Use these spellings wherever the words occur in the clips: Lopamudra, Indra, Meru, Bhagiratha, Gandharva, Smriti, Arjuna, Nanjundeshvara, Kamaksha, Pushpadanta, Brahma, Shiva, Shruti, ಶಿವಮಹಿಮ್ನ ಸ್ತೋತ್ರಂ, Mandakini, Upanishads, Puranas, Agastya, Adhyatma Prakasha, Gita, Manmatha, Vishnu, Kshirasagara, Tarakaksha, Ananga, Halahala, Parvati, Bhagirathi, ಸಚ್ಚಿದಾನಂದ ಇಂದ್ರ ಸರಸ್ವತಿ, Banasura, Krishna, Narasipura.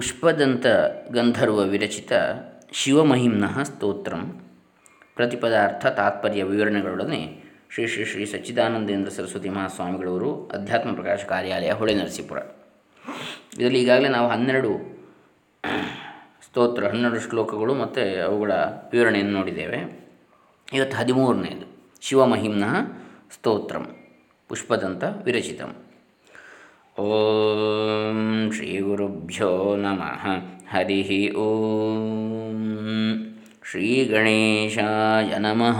ಪುಷ್ಪದಂತ ಗಂಧರ್ವ ವಿರಚಿತ ಶಿವಮಹಿಮ್ನ ಸ್ತೋತ್ರಂ ಪ್ರತಿಪದಾರ್ಥ ತಾತ್ಪರ್ಯ ವಿವರಣೆಗಳೊಡನೆ ಶ್ರೀ ಶ್ರೀ ಶ್ರೀ ಸಚ್ಚಿದಾನಂದ ಇಂದ್ರ ಸರಸ್ವತಿ ಮಹಾಸ್ವಾಮಿಗಳವರು ಅಧ್ಯಾತ್ಮ ಪ್ರಕಾಶ ಕಾರ್ಯಾಲಯ ಹೊಳೆ ನರಸೀಪುರ. ಇದರಲ್ಲಿ ಈಗಾಗಲೇ ನಾವು 12 ಶ್ಲೋಕಗಳು ಮತ್ತು ಅವುಗಳ ವಿವರಣೆಯನ್ನು ನೋಡಿದ್ದೇವೆ. ಇವತ್ತು 13ನೇದು ಶಿವಮಹಿಮ್ನ ಸ್ತೋತ್ರಂ ಪುಷ್ಪದಂತ ವಿರಚಿತಂ. ಓಂ ಶ್ರೀ ಗುರುಭ್ಯೋ ನಮಃ ಹರಿಃ ಓಂ ಶ್ರೀ ಗಣೇಶಾಯ ನಮಃ.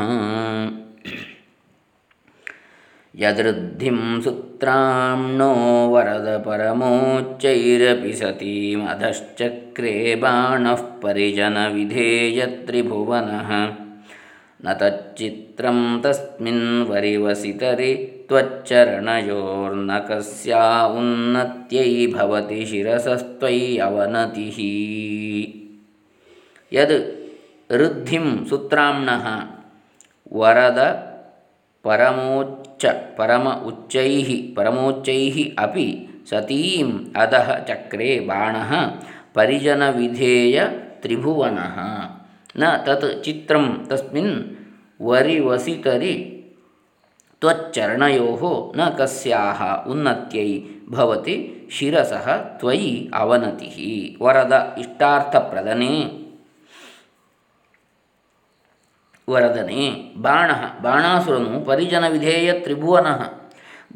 ಯದೃದ್ಧಿಂ ಸುತ್ರಾಂ ನೋ ವರದ ಪರಮೋಚ್ಚೈರಪಿ ಸತೀಂ ಅಧಶ್ಚಕ್ರೇ ಬಾಣಃ ಪರಿಜನ ವಿಧೇಯತ್ರಿಭುವನಃ ನ ತಚ್ಚಿತ್ರಂ ತಸ್ಮಿನ್ ವರಿವಸಿತರಿ ತ್ವಚ್ಚರಣಯೋರ್ನ ಕಸ್ಯಾ ಉನ್ನತ್ಯೈ ಭವತಿ ಶಿರಸಸ್ತ್ವೈ ಅವನತಿಃ. ಯದ್ ಋದ್ಧಿಂ ಸುತ್ರಾಮ್ನಃ ವರದ ಪರಮೋಚ್ಚೈಃ ಅಪಿ ಸತೀಂ ಅಧಃ ಚಕ್ರೇ ಬಾಣಃ ಪರಿಜನ ವಿಧೇಯ ತ್ರಿಭುವನಃ ನ ತತ್ ಚಿತ್ರಂ ತಸ್ಮಿನ್ ವರಿವಸಿತರಿ ತ್ವಚ್ಚರಣಯೋಃ ನ ಕಸ್ಯಾಃ ಉನ್ನತ್ಯೈ ಭವತಿ ಶಿರಸಃ ತ್ವಯಿ ಅವನತಿಃ. ವರದ ಇಷ್ಟಾರ್ಥಪ್ರದನೇ ವರದನೆ ಬಾಣಃ ಬಾಣಾಸುರನು ಪರಿಜನ ವಿಧೇಯ ತ್ರಿಭುವನಃ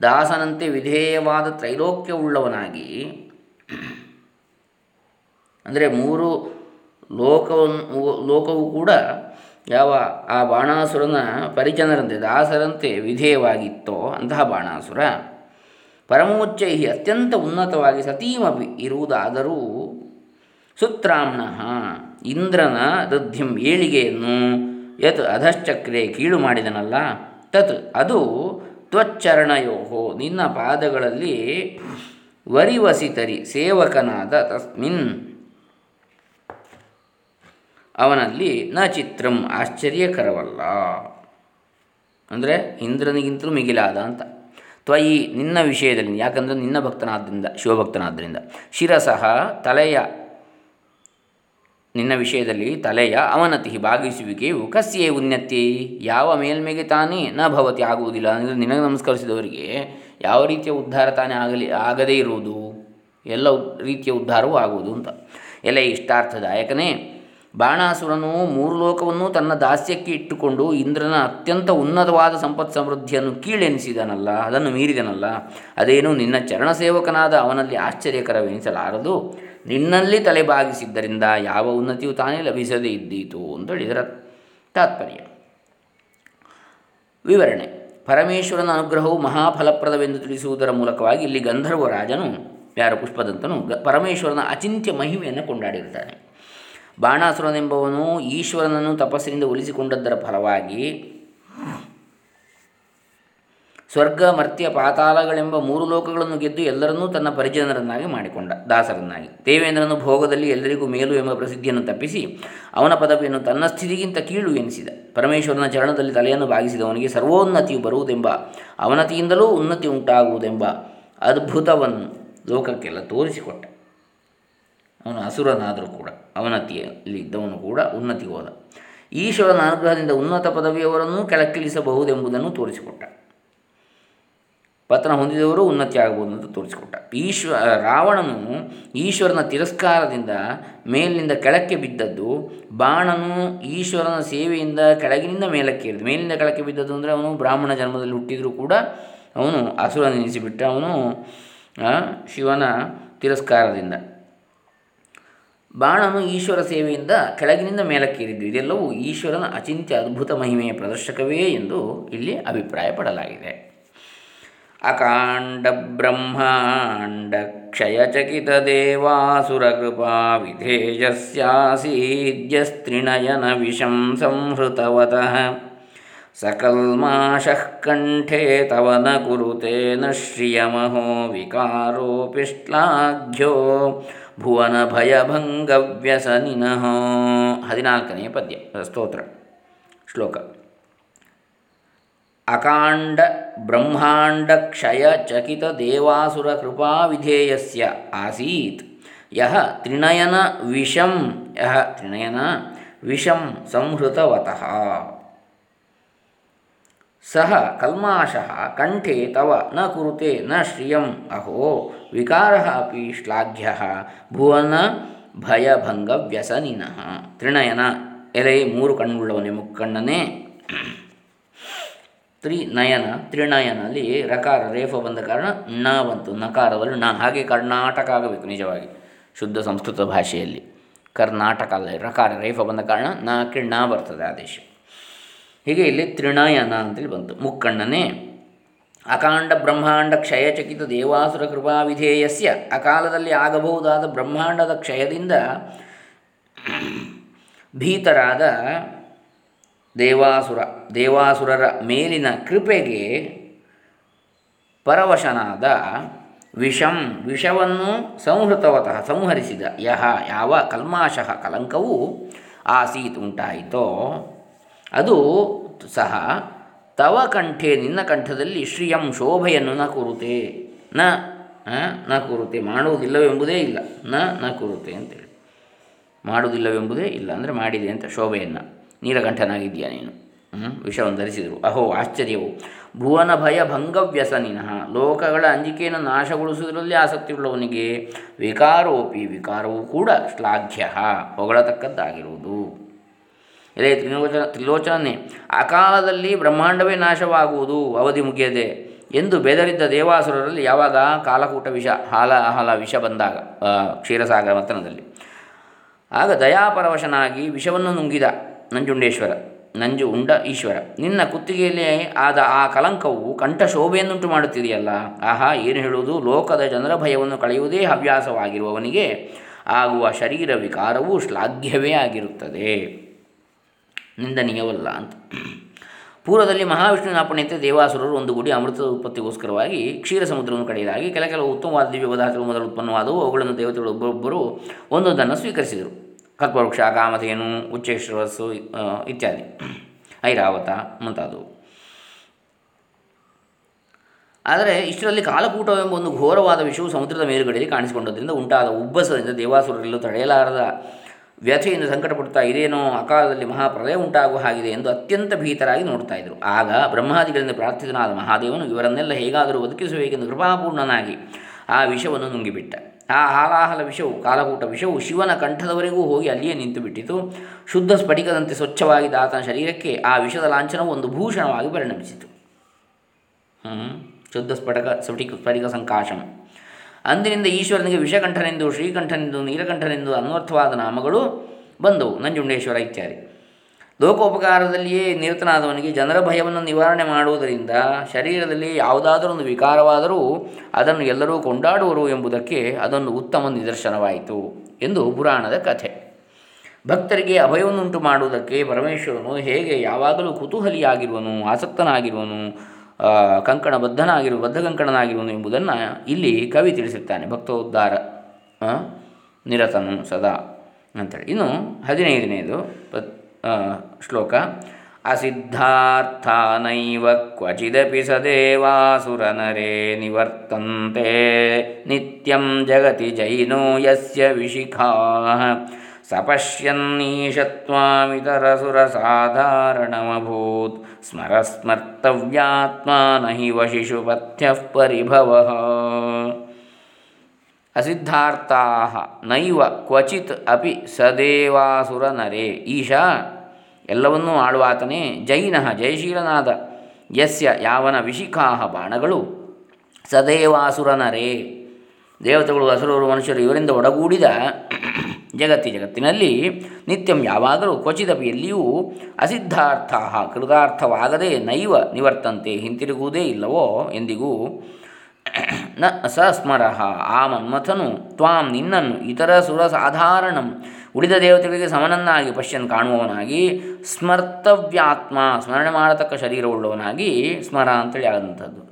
ದಾಸನಂತೆ ವಿಧೇಯವಾದ ತ್ರೈಲೋಕ್ಯವುಳ್ಳವನಾಗಿ, ಅಂದರೆ ಮೂರು ಲೋಕವು ಕೂಡ ಯಾವ ಆ ಬಾಣಾಸುರನ ಪರಿಜನರಂತೆ ದಾಸರಂತೆ ವಿಧೇಯವಾಗಿತ್ತೋ ಅಂತಹ ಬಾಣಾಸುರ ಪರಮೋಚ್ಚೈ ಅತ್ಯಂತ ಉನ್ನತವಾಗಿ ಸತೀಮಪಿ ಇರುವುದಾದರೂ ಸುತ್ರಾಮ್ನಃ ಇಂದ್ರನ ಋದ್ಧಿಂ ಏಳಿಗೆಯನ್ನು ಯತ್ ಅಧಶ್ಚಕ್ರೆ ಕೀಳು ಮಾಡಿದನಲ್ಲ ತತ್ ಅದು ತ್ವಚ್ಚರಣಯೋಹೋ ನಿನ್ನ ಪಾದಗಳಲ್ಲಿ ವರಿವಸಿತರಿ ಸೇವಕನಾದ ತಸ್ಮಿನ್ ಅವನಲ್ಲಿ ನ ಚಿತ್ರಂ ಆಶ್ಚರ್ಯಕರವಲ್ಲ, ಅಂದರೆ ಇಂದ್ರನಿಗಿಂತಲೂ ಮಿಗಿಲಾದ ಅಂತ ತ್ವಯಿ ನಿನ್ನ ವಿಷಯದಲ್ಲಿ, ಯಾಕಂದರೆ ನಿನ್ನ ಭಕ್ತನಾದ್ದರಿಂದ ಶಿವಭಕ್ತನಾದ್ದರಿಂದ ಶಿರಸಃ ತಲೆಯ ನಿನ್ನ ವಿಷಯದಲ್ಲಿ ತಲೆಯ ಅವನತಿ ಭಾಗಿಸುವಿಕೆಯು ಕಸ್ಯೇ ಉನ್ನತಿ ಯಾವ ಮೇಲ್ಮೆಗೆ ತಾನೇ ನ ಭವತಿ ಆಗುವುದಿಲ್ಲ, ಅಂದರೆ ನಿನಗೆ ನಮಸ್ಕರಿಸಿದವರಿಗೆ ಯಾವ ರೀತಿಯ ಉದ್ಧಾರ ತಾನೇ ಆಗದೇ ಇರುವುದು, ಎಲ್ಲ ರೀತಿಯ ಉದ್ಧಾರವೂ ಆಗುವುದು ಅಂತ. ಎಲ್ಲ ಇಷ್ಟಾರ್ಥದಾಯಕನೇ ಬಾಣಾಸುರನು ಮೂರು ಲೋಕವನ್ನು ತನ್ನ ದಾಸ್ಯಕ್ಕೆ ಇಟ್ಟುಕೊಂಡು ಇಂದ್ರನ ಅತ್ಯಂತ ಉನ್ನತವಾದ ಸಂಪತ್ ಸಮೃದ್ಧಿಯನ್ನು ಕೀಳೆನಿಸಿದನಲ್ಲ, ಅದನ್ನು ಮೀರಿದನಲ್ಲ, ಅದೇನು ನಿನ್ನ ಚರಣಸೇವಕನಾದ ಅವನಲ್ಲಿ ಆಶ್ಚರ್ಯಕರವೆನಿಸಲಾರದು. ನಿನ್ನಲ್ಲಿ ತಲೆಬಾಗಿಸಿದ್ದರಿಂದ ಯಾವ ಉನ್ನತಿಯು ತಾನೇ ಲಭಿಸದೇ ಇದ್ದೀತು ಅಂತೇಳಿ ಇದರ ತಾತ್ಪರ್ಯ ವಿವರಣೆ. ಪರಮೇಶ್ವರನ ಅನುಗ್ರಹವು ಮಹಾಫಲಪ್ರದವೆಂದು ತಿಳಿಸುವುದರ ಮೂಲಕವಾಗಿ ಇಲ್ಲಿ ಗಂಧರ್ವ ರಾಜನು ಯಾರು ಪುಷ್ಪದಂತನು ಪರಮೇಶ್ವರನ ಅಚಿಂತ್ಯ ಮಹಿಮೆಯನ್ನು ಕೊಂಡಾಡಿರ್ತಾನೆ. ಬಾಣಾಸುರನೆಂಬವನು ಈಶ್ವರನನ್ನು ತಪಸ್ಸಿನಿಂದ ಒಲಿಸಿಕೊಂಡದ್ದರ ಫಲವಾಗಿ ಸ್ವರ್ಗ ಮರ್ತ್ಯ ಪಾತಾಳಗಳೆಂಬ ಮೂರು ಲೋಕಗಳನ್ನು ಗೆದ್ದು ಎಲ್ಲರನ್ನೂ ತನ್ನ ಪರಿಜನರನ್ನಾಗಿ ಮಾಡಿಕೊಂಡ ದಾಸರನ್ನಾಗಿ. ದೇವೇಂದ್ರನು ಭೋಗದಲ್ಲಿ ಎಲ್ಲರಿಗೂ ಮೇಲು ಎಂಬ ಪ್ರಸಿದ್ಧಿಯನ್ನು ತಪ್ಪಿಸಿ ಅವನ ಪದವಿಯನ್ನು ತನ್ನ ಸ್ಥಿತಿಗಿಂತ ಕೀಳು ಎನಿಸಿದ ಪರಮೇಶ್ವರನ ಚರಣದಲ್ಲಿ ತಲೆಯನ್ನು ಬಾಗಿಸಿದವನಿಗೆ ಸರ್ವೋನ್ನತಿಯು ಬರುವುದೆಂಬ ಅವನತಿಯಿಂದಲೂ ಉನ್ನತಿ ಉಂಟಾಗುವುದೆಂಬ ಅದ್ಭುತವನ್ನು ಲೋಕಕ್ಕೆಲ್ಲ ತೋರಿಸಿಕೊಟ್ಟ. ಅವನು ಅಸುರನಾದರೂ ಕೂಡ ಅವನತಿಯಲ್ಲಿ ಇದ್ದವನು ಕೂಡ ಉನ್ನತಿಗೆ ಹೋದ. ಈಶ್ವರನ ಅನುಗ್ರಹದಿಂದ ಉನ್ನತ ಪದವಿಯವರನ್ನು ಕೆಳಕ್ಕಿಳಿಸಬಹುದೆಂಬುದನ್ನು ತೋರಿಸಿಕೊಟ್ಟ. ಪತನ ಹೊಂದಿದವರು ಉನ್ನತಿ ಆಗಬಹುದು ಅಂತ ತೋರಿಸಿಕೊಟ್ಟ. ರಾವಣನು ಈಶ್ವರನ ತಿರಸ್ಕಾರದಿಂದ ಮೇಲಿನಿಂದ ಕೆಳಕ್ಕೆ ಬಿದ್ದದ್ದು, ಬಾಣನು ಈಶ್ವರನ ಸೇವೆಯಿಂದ ಕೆಳಗಿನಿಂದ ಮೇಲಕ್ಕೇರಿದ್ದು. ಮೇಲಿನಿಂದ ಕೆಳಕ್ಕೆ ಬಿದ್ದದ್ದು ಅಂದರೆ ಅವನು ಬ್ರಾಹ್ಮಣ ಜನ್ಮದಲ್ಲಿ ಹುಟ್ಟಿದರೂ ಕೂಡ ಅವನು ಅಸುರನೆನಿಸಿಬಿಟ್ಟ ಅವನು ಶಿವನ ತಿರಸ್ಕಾರದಿಂದ. ಬಾಣನು ಈಶ್ವರ ಸೇವೆಯಿಂದ ಕೆಳಗಿನಿಂದ ಮೇಲಕ್ಕೇರಿದ್ದು. ಇದೆಲ್ಲವೂ ಈಶ್ವರನ ಅಚಿಂತ್ಯ ಅದ್ಭುತ ಮಹಿಮೆಯ ಪ್ರದರ್ಶಕವೇ ಎಂದು ಇಲ್ಲಿ ಅಭಿಪ್ರಾಯಪಡಲಾಗಿದೆ. ಅಕಾಂಡ ಬ್ರಹ್ಮಾಂಡ ಕ್ಷಯಚಕಿತ ದೇವಾಸುರ ಕೃಪಾ ವಿಧೇಯಸ್ಯಾಸೀದ್ಯಸ್ತ್ರಿನಯನ ವಿಷಂ ಸಂಹೃತವತಃ ಸಕಲ್ಮಾಶಃ ಕಂಠೇ ತವ ನ ಕುರುತೆ ನ ಶ್ರಿಯಮಹೋ ವಿಕಾರೋಪಿಶ್ಲಾಘ್ಯೋ ಭುವನ ಭಯಭಂಗವ್ಯಸನಿನಃ. 14ನೇ ಪದ್ಯ ಸ್ತೋತ್ರ ಶ್ಲೋಕ. ಅಕಾಂಡ ಬ್ರಹ್ಮಾಂಡ ಕ್ಷಯ ಚಕಿತ ದೇವಾಸುರ ಕೃಪಾ ವಿಧೇಯಸ್ಯ ಆಸೀತ್ ಯಹ ತ್ರಿನಯನ ವಿಷಂ ಸಂಹೃತವತಃ ಸಹ ಕಲ್ಮಾಶಃ ಕಂಠೆ ತವ ನ ಕುರುತೆ ನ ಶ್ರಿಯಂ ಅಹೋ ವಿಕಾರಃ ಅಪಿ ಶ್ಲಾಘ್ಯಃ ಭುವನ ಭಯಭಂಗ ವ್ಯಸನಿನಃ. ತ್ರಿನಯನ ಎಲೆ ಮೂರು ಕಣ್ಣುಳ್ಳವನೇ ಮುಕ್ಕಣ್ಣನೇ. ತ್ರಿನಯನ ತ್ರಿನಯನಲ್ಲಿ ರಕಾರ ರೇಫ ಬಂದ ಕಾರಣ ಣ ಬಂತು, ನಕಾರದಲ್ಲಿ ನ. ಹಾಗೆ ಕರ್ನಾಟಕ ಆಗಬೇಕು ನಿಜವಾಗಿ ಶುದ್ಧ ಸಂಸ್ಕೃತ ಭಾಷೆಯಲ್ಲಿ. ಕರ್ನಾಟಕದಲ್ಲಿ ರಕಾರ ರೇಫ ಬಂದ ಕಾರಣ ನಕ್ಕೆ ಣ ಬರ್ತದೆ ಆದೇಶ. ಹೀಗೆ ಇಲ್ಲಿ ತ್ರಿನಯನ ಅಂತೇಳಿ ಬಂತು, ಮುಕ್ಕಣ್ಣನೇ. ಅಖಾಂಡ ಬ್ರಹ್ಮಾಂಡ ಕ್ಷಯಚಕಿತ ದೇವಾಸುರ ಕೃಪಾ ವಿಧೇಯಸ್ಯ, ಅಕಾಲದಲ್ಲಿ ಆಗಬಹುದಾದ ಬ್ರಹ್ಮಾಂಡದ ಕ್ಷಯದಿಂದ ಭೀತರಾದ ದೇವಾಸುರರ ಮೇಲಿನ ಕೃಪೆಗೆ ಪರವಶನಾದ ವಿಷವನ್ನು ಸಂಹೃತವತಃ ಸಂಹರಿಸಿದ ಯಹ ಯಾವ ಕಲ್ಮಾಶಃ ಕಲಂಕವು ಆಸೀತ್ ಉಂಟಾಯಿತೋ ಅದು ಸಹ ತವ ಕಂಠೆ ನಿನ್ನ ಕಂಠದಲ್ಲಿ ಶ್ರಿಯಂ ಶೋಭೆಯನ್ನು ನ ಕುರುತೆ ನ ಕುರುತೆ ಮಾಡುವುದಿಲ್ಲವೆಂಬುದೇ ಇಲ್ಲ ನ ಕುರುತೆ ಅಂತೇಳಿ ಮಾಡುವುದಿಲ್ಲವೆಂಬುದೇ ಇಲ್ಲ ಅಂದರೆ ಮಾಡಿದೆ ಅಂತ ಶೋಭೆಯನ್ನು. ನೀಲಕಂಠನಾಗಿದ್ದೀಯ ನೀನು, ವಿಷವನ್ನು ಧರಿಸಿದರು. ಅಹೋ ಆಶ್ಚರ್ಯವು. ಭುವನ ಭಯ ಭಂಗವ್ಯಸನಿನಃ, ಲೋಕಗಳ ಅಂಜಿಕೆಯನ್ನು ನಾಶಗೊಳಿಸುವುದರಲ್ಲಿ ಆಸಕ್ತಿಯುಳ್ಳವನಿಗೆ ವಿಕಾರೋಪಿ ವಿಕಾರವೂ ಕೂಡ ಶ್ಲಾಘ್ಯ ಹೊಗಳತಕ್ಕದ್ದಾಗಿರುವುದು. ಇದೇ ತ್ರಿಲೋಚನೇ ಅಕಾಲದಲ್ಲಿ ಬ್ರಹ್ಮಾಂಡವೇ ನಾಶವಾಗುವುದು, ಅವಧಿ ಮುಗಿಯದೆ ಎಂದು ಬೆದರಿದ್ದ ದೇವಾಸುರರಲ್ಲಿ ಯಾವಾಗ ಕಾಲಕೂಟ ವಿಷ ಹಲಾಹಲ ವಿಷ ಬಂದಾಗ ಕ್ಷೀರಸಾಗರ ಮಥನದಲ್ಲಿ ಆಗ ದಯಾಪರವಶನಾಗಿ ವಿಷವನ್ನು ನುಂಗಿದ ನಂಜುಂಡ ಈಶ್ವರ, ನಿನ್ನ ಕುತ್ತಿಗೆಯಲ್ಲಿ ಆದ ಆ ಕಲಂಕವು ಕಂಠ ಶೋಭೆಯನ್ನುಂಟು ಮಾಡುತ್ತಿದೆಯಲ್ಲ. ಆಹಾ, ಏನು ಹೇಳುವುದು, ಲೋಕದ ಜನರ ಭಯವನ್ನು ಕಳೆಯುವುದೇ ಹವ್ಯಾಸವಾಗಿರುವವನಿಗೆ ಆಗುವ ಶರೀರ ವಿಕಾರವು ಶ್ಲಾಘ್ಯವೇ ಆಗಿರುತ್ತದೆ, ನಿಂದನೀಯವಲ್ಲ ಅಂತ. ಪೂರ್ವದಲ್ಲಿ ಮಹಾವಿಷ್ಣುವಿನ ಅಪ್ಪಣೆಯಂತೆ ದೇವಾಸುರರು ಒಂದುಗೂಡಿ ಅಮೃತದ ಉತ್ಪತ್ತಿಗೋಸ್ಕರವಾಗಿ ಕ್ಷೀರ ಸಮುದ್ರವನ್ನು ಕಡೆಯಲಾಗಿ ಕೆಲವು ಉತ್ತಮವಾದ ದಿವ್ಯ ಪದಾರ್ಥಗಳು ಮೊದಲು ಉತ್ಪನ್ನವಾದವು. ಅವುಗಳನ್ನು ದೇವತೆಗಳು ಒಬ್ಬೊಬ್ಬರು ಒಂದೊಂದನ್ನು ಸ್ವೀಕರಿಸಿದರು. ಕಲ್ಪವೃಕ್ಷ, ಕಾಮಧೇನು, ಉಚ್ಚೇಶ್ವರಸ್ಸು ಇತ್ಯಾದಿ, ಐರಾವತ ಮುಂತಾದವು. ಆದರೆ ಇಷ್ಟರಲ್ಲಿ ಕಾಲಕೂಟವೆಂಬ ಒಂದು ಘೋರವಾದ ವಿಷವು ಸಮುದ್ರದ ಮೇಲುಗಡೆಯಲ್ಲಿ ಕಾಣಿಸಿಕೊಂಡದ್ರಿಂದ ಉಂಟಾದ ಉಬ್ಬಸದಿಂದ ದೇವಾಸುರರೆಲ್ಲೂ ತಡೆಯಲಾರದ ವ್ಯಥೆಯಿಂದ ಸಂಕಟಪಡುತ್ತಾ ಇದೇನೋ ಅಕಾಲದಲ್ಲಿ ಮಹಾಪ್ರಳಯ ಉಂಟಾಗುವ ಹಾಗಿದೆ ಎಂದು ಅತ್ಯಂತ ಭೀತರಾಗಿ ನೋಡ್ತಾ ಇದ್ದರು. ಆಗ ಬ್ರಹ್ಮಾದಿಗಳಿಂದ ಪ್ರಾರ್ಥಿತನಾದ ಮಹಾದೇವನು ಇವರನ್ನೆಲ್ಲ ಹೇಗಾದರೂ ಬದುಕಿಸಬೇಕೆಂದು ಕೃಪಾಪೂರ್ಣನಾಗಿ ಆ ವಿಷವನ್ನು ನುಂಗಿಬಿಟ್ಟ. ಆ ಹಾಲಾಹಲ ವಿಷವು, ಕಾಲಕೂಟ ವಿಷವು ಶಿವನ ಕಂಠದವರೆಗೂ ಹೋಗಿ ಅಲ್ಲಿಯೇ ನಿಂತು ಬಿಟ್ಟಿತು. ಶುದ್ಧ ಸ್ಫಟಿಕದಂತೆ ಸ್ವಚ್ಛವಾಗಿದ್ದ ಆತನ ಶರೀರಕ್ಕೆ ಆ ವಿಷದ ಲಾಂಛನವು ಒಂದು ಭೂಷಣವಾಗಿ ಪರಿಣಮಿಸಿತು. ಶುದ್ಧ ಸ್ಫಟಿಕ ಸಂಕಾಶಂ. ಅಂದಿನಿಂದ ಈಶ್ವರನಿಗೆ ವಿಷಕಂಠನೆಂದು, ಶ್ರೀಕಂಠನೆಂದು, ನೀಲಕಂಠನೆಂದು ಅನ್ವರ್ಥವಾದ ನಾಮಗಳು ಬಂದವು. ನಂಜುಂಡೇಶ್ವರ ಇತ್ಯಾದಿ. ಲೋಕೋಪಕಾರದಲ್ಲಿಯೇ ನಿರತನಾದವನಿಗೆ ಜನರ ಭಯವನ್ನು ನಿವಾರಣೆ ಮಾಡುವುದರಿಂದ ಶರೀರದಲ್ಲಿ ಯಾವುದಾದರೊಂದು ವಿಕಾರವಾದರೂ ಅದನ್ನು ಎಲ್ಲರೂ ಕೊಂಡಾಡುವರು ಎಂಬುದಕ್ಕೆ ಅದೊಂದು ಉತ್ತಮ ನಿದರ್ಶನವಾಯಿತು ಎಂದು ಪುರಾಣದ ಕಥೆ. ಭಕ್ತರಿಗೆ ಅಭಯವನ್ನುಂಟು ಮಾಡುವುದಕ್ಕೆ ಪರಮೇಶ್ವರನು ಹೇಗೆ ಯಾವಾಗಲೂ ಕುತೂಹಲಿಯಾಗಿರುವನು, ಆಸಕ್ತನಾಗಿರುವನು, ಬದ್ಧಕಂಕಣನಾಗಿರುವನು ಎಂಬುದನ್ನು ಇಲ್ಲಿ ಕವಿ ತಿಳಿಸುತ್ತಾನೆ. ಭಕ್ತೋದ್ಧಾರ ನಿರತನು ಸದಾ ಅಂತೇಳಿ. ಇನ್ನು 15ನೇದು ಶ್ಲೋಕ. ಅಸಿದ್ಧಾರ್ಥಾನೈವ ಕ್ವಚಿದಪಿ ಸದೇವಾಸುರನರೇ ನಿವರ್ತಂತೆ ನಿತ್ಯಂ ಜಗತಿ ಜೈನೋ ಯಸ್ಯ ವಿಶಿಖಾಃ ಸಪಶ್ಯನ್ನೀಶತ್ವಾಮಿತರಸುರಸಾಧಾರಣಮಭೂತ್ ಸ್ಮರಸ್ಮರ್ತವ್ಯಾತ್ಮಾನಹಿ ವಶಿಶುಪಥ್ಯಃ ಪರಿಭವಃ. ಅಸಿದ್ಧಾರ್ಥಾಃ ನೈವ ಕ್ವಚಿತ್ ಅಪಿ ಸದೇವಾಸುರನರೇ, ಈಶಾ ಎಲ್ಲವನ್ನೂ ಆಳುವಾತನೇ, ಜೈನಃ ಜಯಶೀಲನಾದ, ಯಸ್ಯ ಯಾವನ ವಿಶಿಖಾಃ ಬಾಣಗಳು, ಸದೇವಾಸುರನರೇ ದೇವತೆಗಳು, ಅಸುರರು, ಮನುಷ್ಯರು ಇವರಿಂದ ಒಡಗೂಡಿದ ಜಗತ್ತಿನಲ್ಲಿ ನಿತ್ಯಂ ಯಾವಾಗಲೂ, ಕ್ವಚಿದಪಿ ಎಲ್ಲಿಯೂ, ಅಸಿದ್ಧಾರ್ಥಾಃ ಕೃತಾರ್ಥವಾಗದೆ, ನೈವ ನಿವರ್ತಂತೆ ಹಿಂತಿರುಗುವುದೇ ಇಲ್ಲವೋ ಎಂದಿಗೂ, ನ ಸ ಸ್ಮರಃ ಆ ಮನ್ಮಥನು, ತ್ವಾಂ ನಿನ್ನನ್ನು, ಇತರ ಸುರ ಸಾಧಾರಣಂ ಉಳಿದ ದೇವತೆಗಳಿಗೆ ಸಮನನ್ನಾಗಿ, ಪಶ್ಯನ್ ಕಾಣುವವನಾಗಿ, ಸ್ಮರ್ತವ್ಯಾತ್ಮ ಸ್ಮರಣೆ ಮಾಡತಕ್ಕ ಶರೀರವುಳ್ಳವನಾಗಿ, ಸ್ಮರ ಅಂತೇಳಿ ಆದಂಥದ್ದು,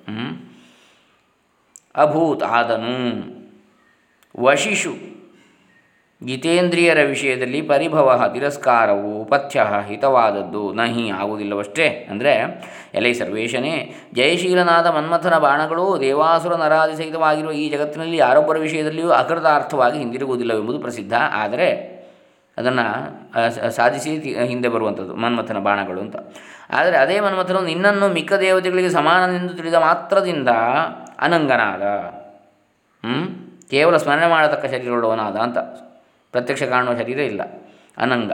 ಅಭೂತ್ ಆದನು, ವಶಿಷು ಜಿತೇಂದ್ರಿಯರ ವಿಷಯದಲ್ಲಿ ಪರಿಭವ ತಿರಸ್ಕಾರವು ಪಥ್ಯ ಹಿತವಾದದ್ದು ನಹಿ ಆಗುವುದಿಲ್ಲವಷ್ಟೇ. ಅಂದರೆ ಎಲೈ ಸರ್ವೇಶನೇ, ಜಯಶೀಲನಾದ ಮನ್ಮಥನ ಬಾಣಗಳು ದೇವಾಸುರ ನರಾದಿ ಸಹಿತವಾಗಿರುವ ಈ ಜಗತ್ತಿನಲ್ಲಿ ಯಾರೊಬ್ಬರ ವಿಷಯದಲ್ಲಿಯೂ ಅಕೃತಾರ್ಥವಾಗಿ ಹಿಂದಿರುಗುವುದಿಲ್ಲವೆಂಬುದು ಪ್ರಸಿದ್ಧ. ಆದರೆ ಅದನ್ನು ಸಾಧಿಸಿ ಹಿಂದೆ ಬರುವಂಥದ್ದು ಮನ್ಮಥನ ಬಾಣಗಳು ಅಂತ. ಆದರೆ ಅದೇ ಮನ್ಮಥನು ನಿನ್ನನ್ನು ಮಿಕ್ಕ ದೇವತೆಗಳಿಗೆ ಸಮಾನನೆಂದು ತಿಳಿದ ಮಾತ್ರದಿಂದ ಅನಂಗನಾದ, ಕೇವಲ ಸ್ಮರಣೆ ಮಾಡತಕ್ಕ ಶರೀರವುಳ್ಳವನಾದ ಅಂತ. ಪ್ರತ್ಯಕ್ಷ ಕಾಣುವ ಶರೀರ ಇಲ್ಲ, ಅನಂಗ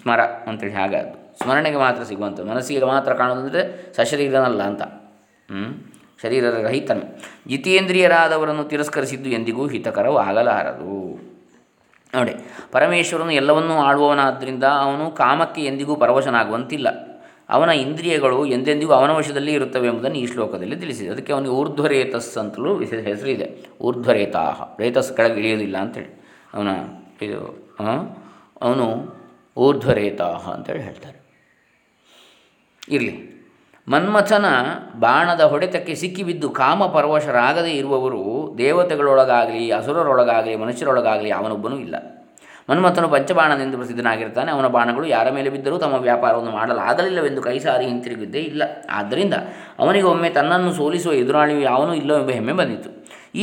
ಸ್ಮರ ಅಂತೇಳಿ. ಹಾಗಾದ್ದು ಸ್ಮರಣೆಗೆ ಮಾತ್ರ ಸಿಗುವಂಥ, ಮನಸ್ಸಿಗೆ ಮಾತ್ರ ಕಾಣೋದಂದರೆ ಸಶರೀರನಲ್ಲ ಅಂತ, ಶರೀರ ರಹಿತನು. ಜಿತೇಂದ್ರಿಯರಾದವರನ್ನು ತಿರಸ್ಕರಿಸಿದ್ದು ಎಂದಿಗೂ ಹಿತಕರವು ಆಗಲಾರದು. ನೋಡಿ, ಪರಮೇಶ್ವರನು ಎಲ್ಲವನ್ನೂ ಆಳುವವನಾದ್ದರಿಂದ ಅವನು ಕಾಮಕ್ಕೆ ಎಂದಿಗೂ ಪರವಶನಾಗುವಂತಿಲ್ಲ. ಅವನ ಇಂದ್ರಿಯಗಳು ಎಂದೆಂದಿಗೂ ಅವನ ವಶದಲ್ಲಿ ಇರುತ್ತವೆ ಎಂಬುದನ್ನು ಈ ಶ್ಲೋಕದಲ್ಲಿ ತಿಳಿಸಿದೆ. ಅದಕ್ಕೆ ಅವನಿಗೆ ಊರ್ಧ್ವರೇತಸ್ ಅಂತಲೂ ವಿಶೇಷ ಹೆಸರಿದೆ. ಊರ್ಧ್ವರೇತಾಹ, ರೇತಸ್ ಕೆಳಗೆ ಇಳಿಯೋದಿಲ್ಲ ಅಂತೇಳಿ ಅವನು ಊರ್ಧ್ವರೇತಾಹ ಅಂತೇಳಿ ಹೇಳ್ತಾರೆ. ಇರಲಿ, ಮನ್ಮಥನ ಬಾಣದ ಹೊಡೆತಕ್ಕೆ ಸಿಕ್ಕಿಬಿದ್ದು ಕಾಮಪರವಶರಾಗದೇ ಇರುವವರು ದೇವತೆಗಳೊಳಗಾಗಲಿ ಅಸುರರೊಳಗಾಗಲಿ ಮನುಷ್ಯರೊಳಗಾಗಲಿ ಅವನೊಬ್ಬನೂ ಇಲ್ಲ. ಮನ್ಮಥನು ಪಂಚಬಾಣನೆಂದು ಪ್ರಸಿದ್ಧನಾಗಿರ್ತಾನೆ. ಅವನ ಬಾಣಗಳು ಯಾರ ಮೇಲೆ ಬಿದ್ದರೂ ತಮ್ಮ ವ್ಯಾಪಾರವನ್ನು ಮಾಡಲಾಗಲಿಲ್ಲವೆಂದು ಕೈಸಾರಿ ಹಿಂತಿರುಗಿದ್ದೇ ಇಲ್ಲ. ಆದ್ದರಿಂದ ಅವನಿಗೆ ಒಮ್ಮೆ ತನ್ನನ್ನು ಸೋಲಿಸುವ ಎದುರಾಳಿಯು ಯಾವನೂ ಇಲ್ಲವೆಂಬ ಹೆಮ್ಮೆ ಬಂದಿತು.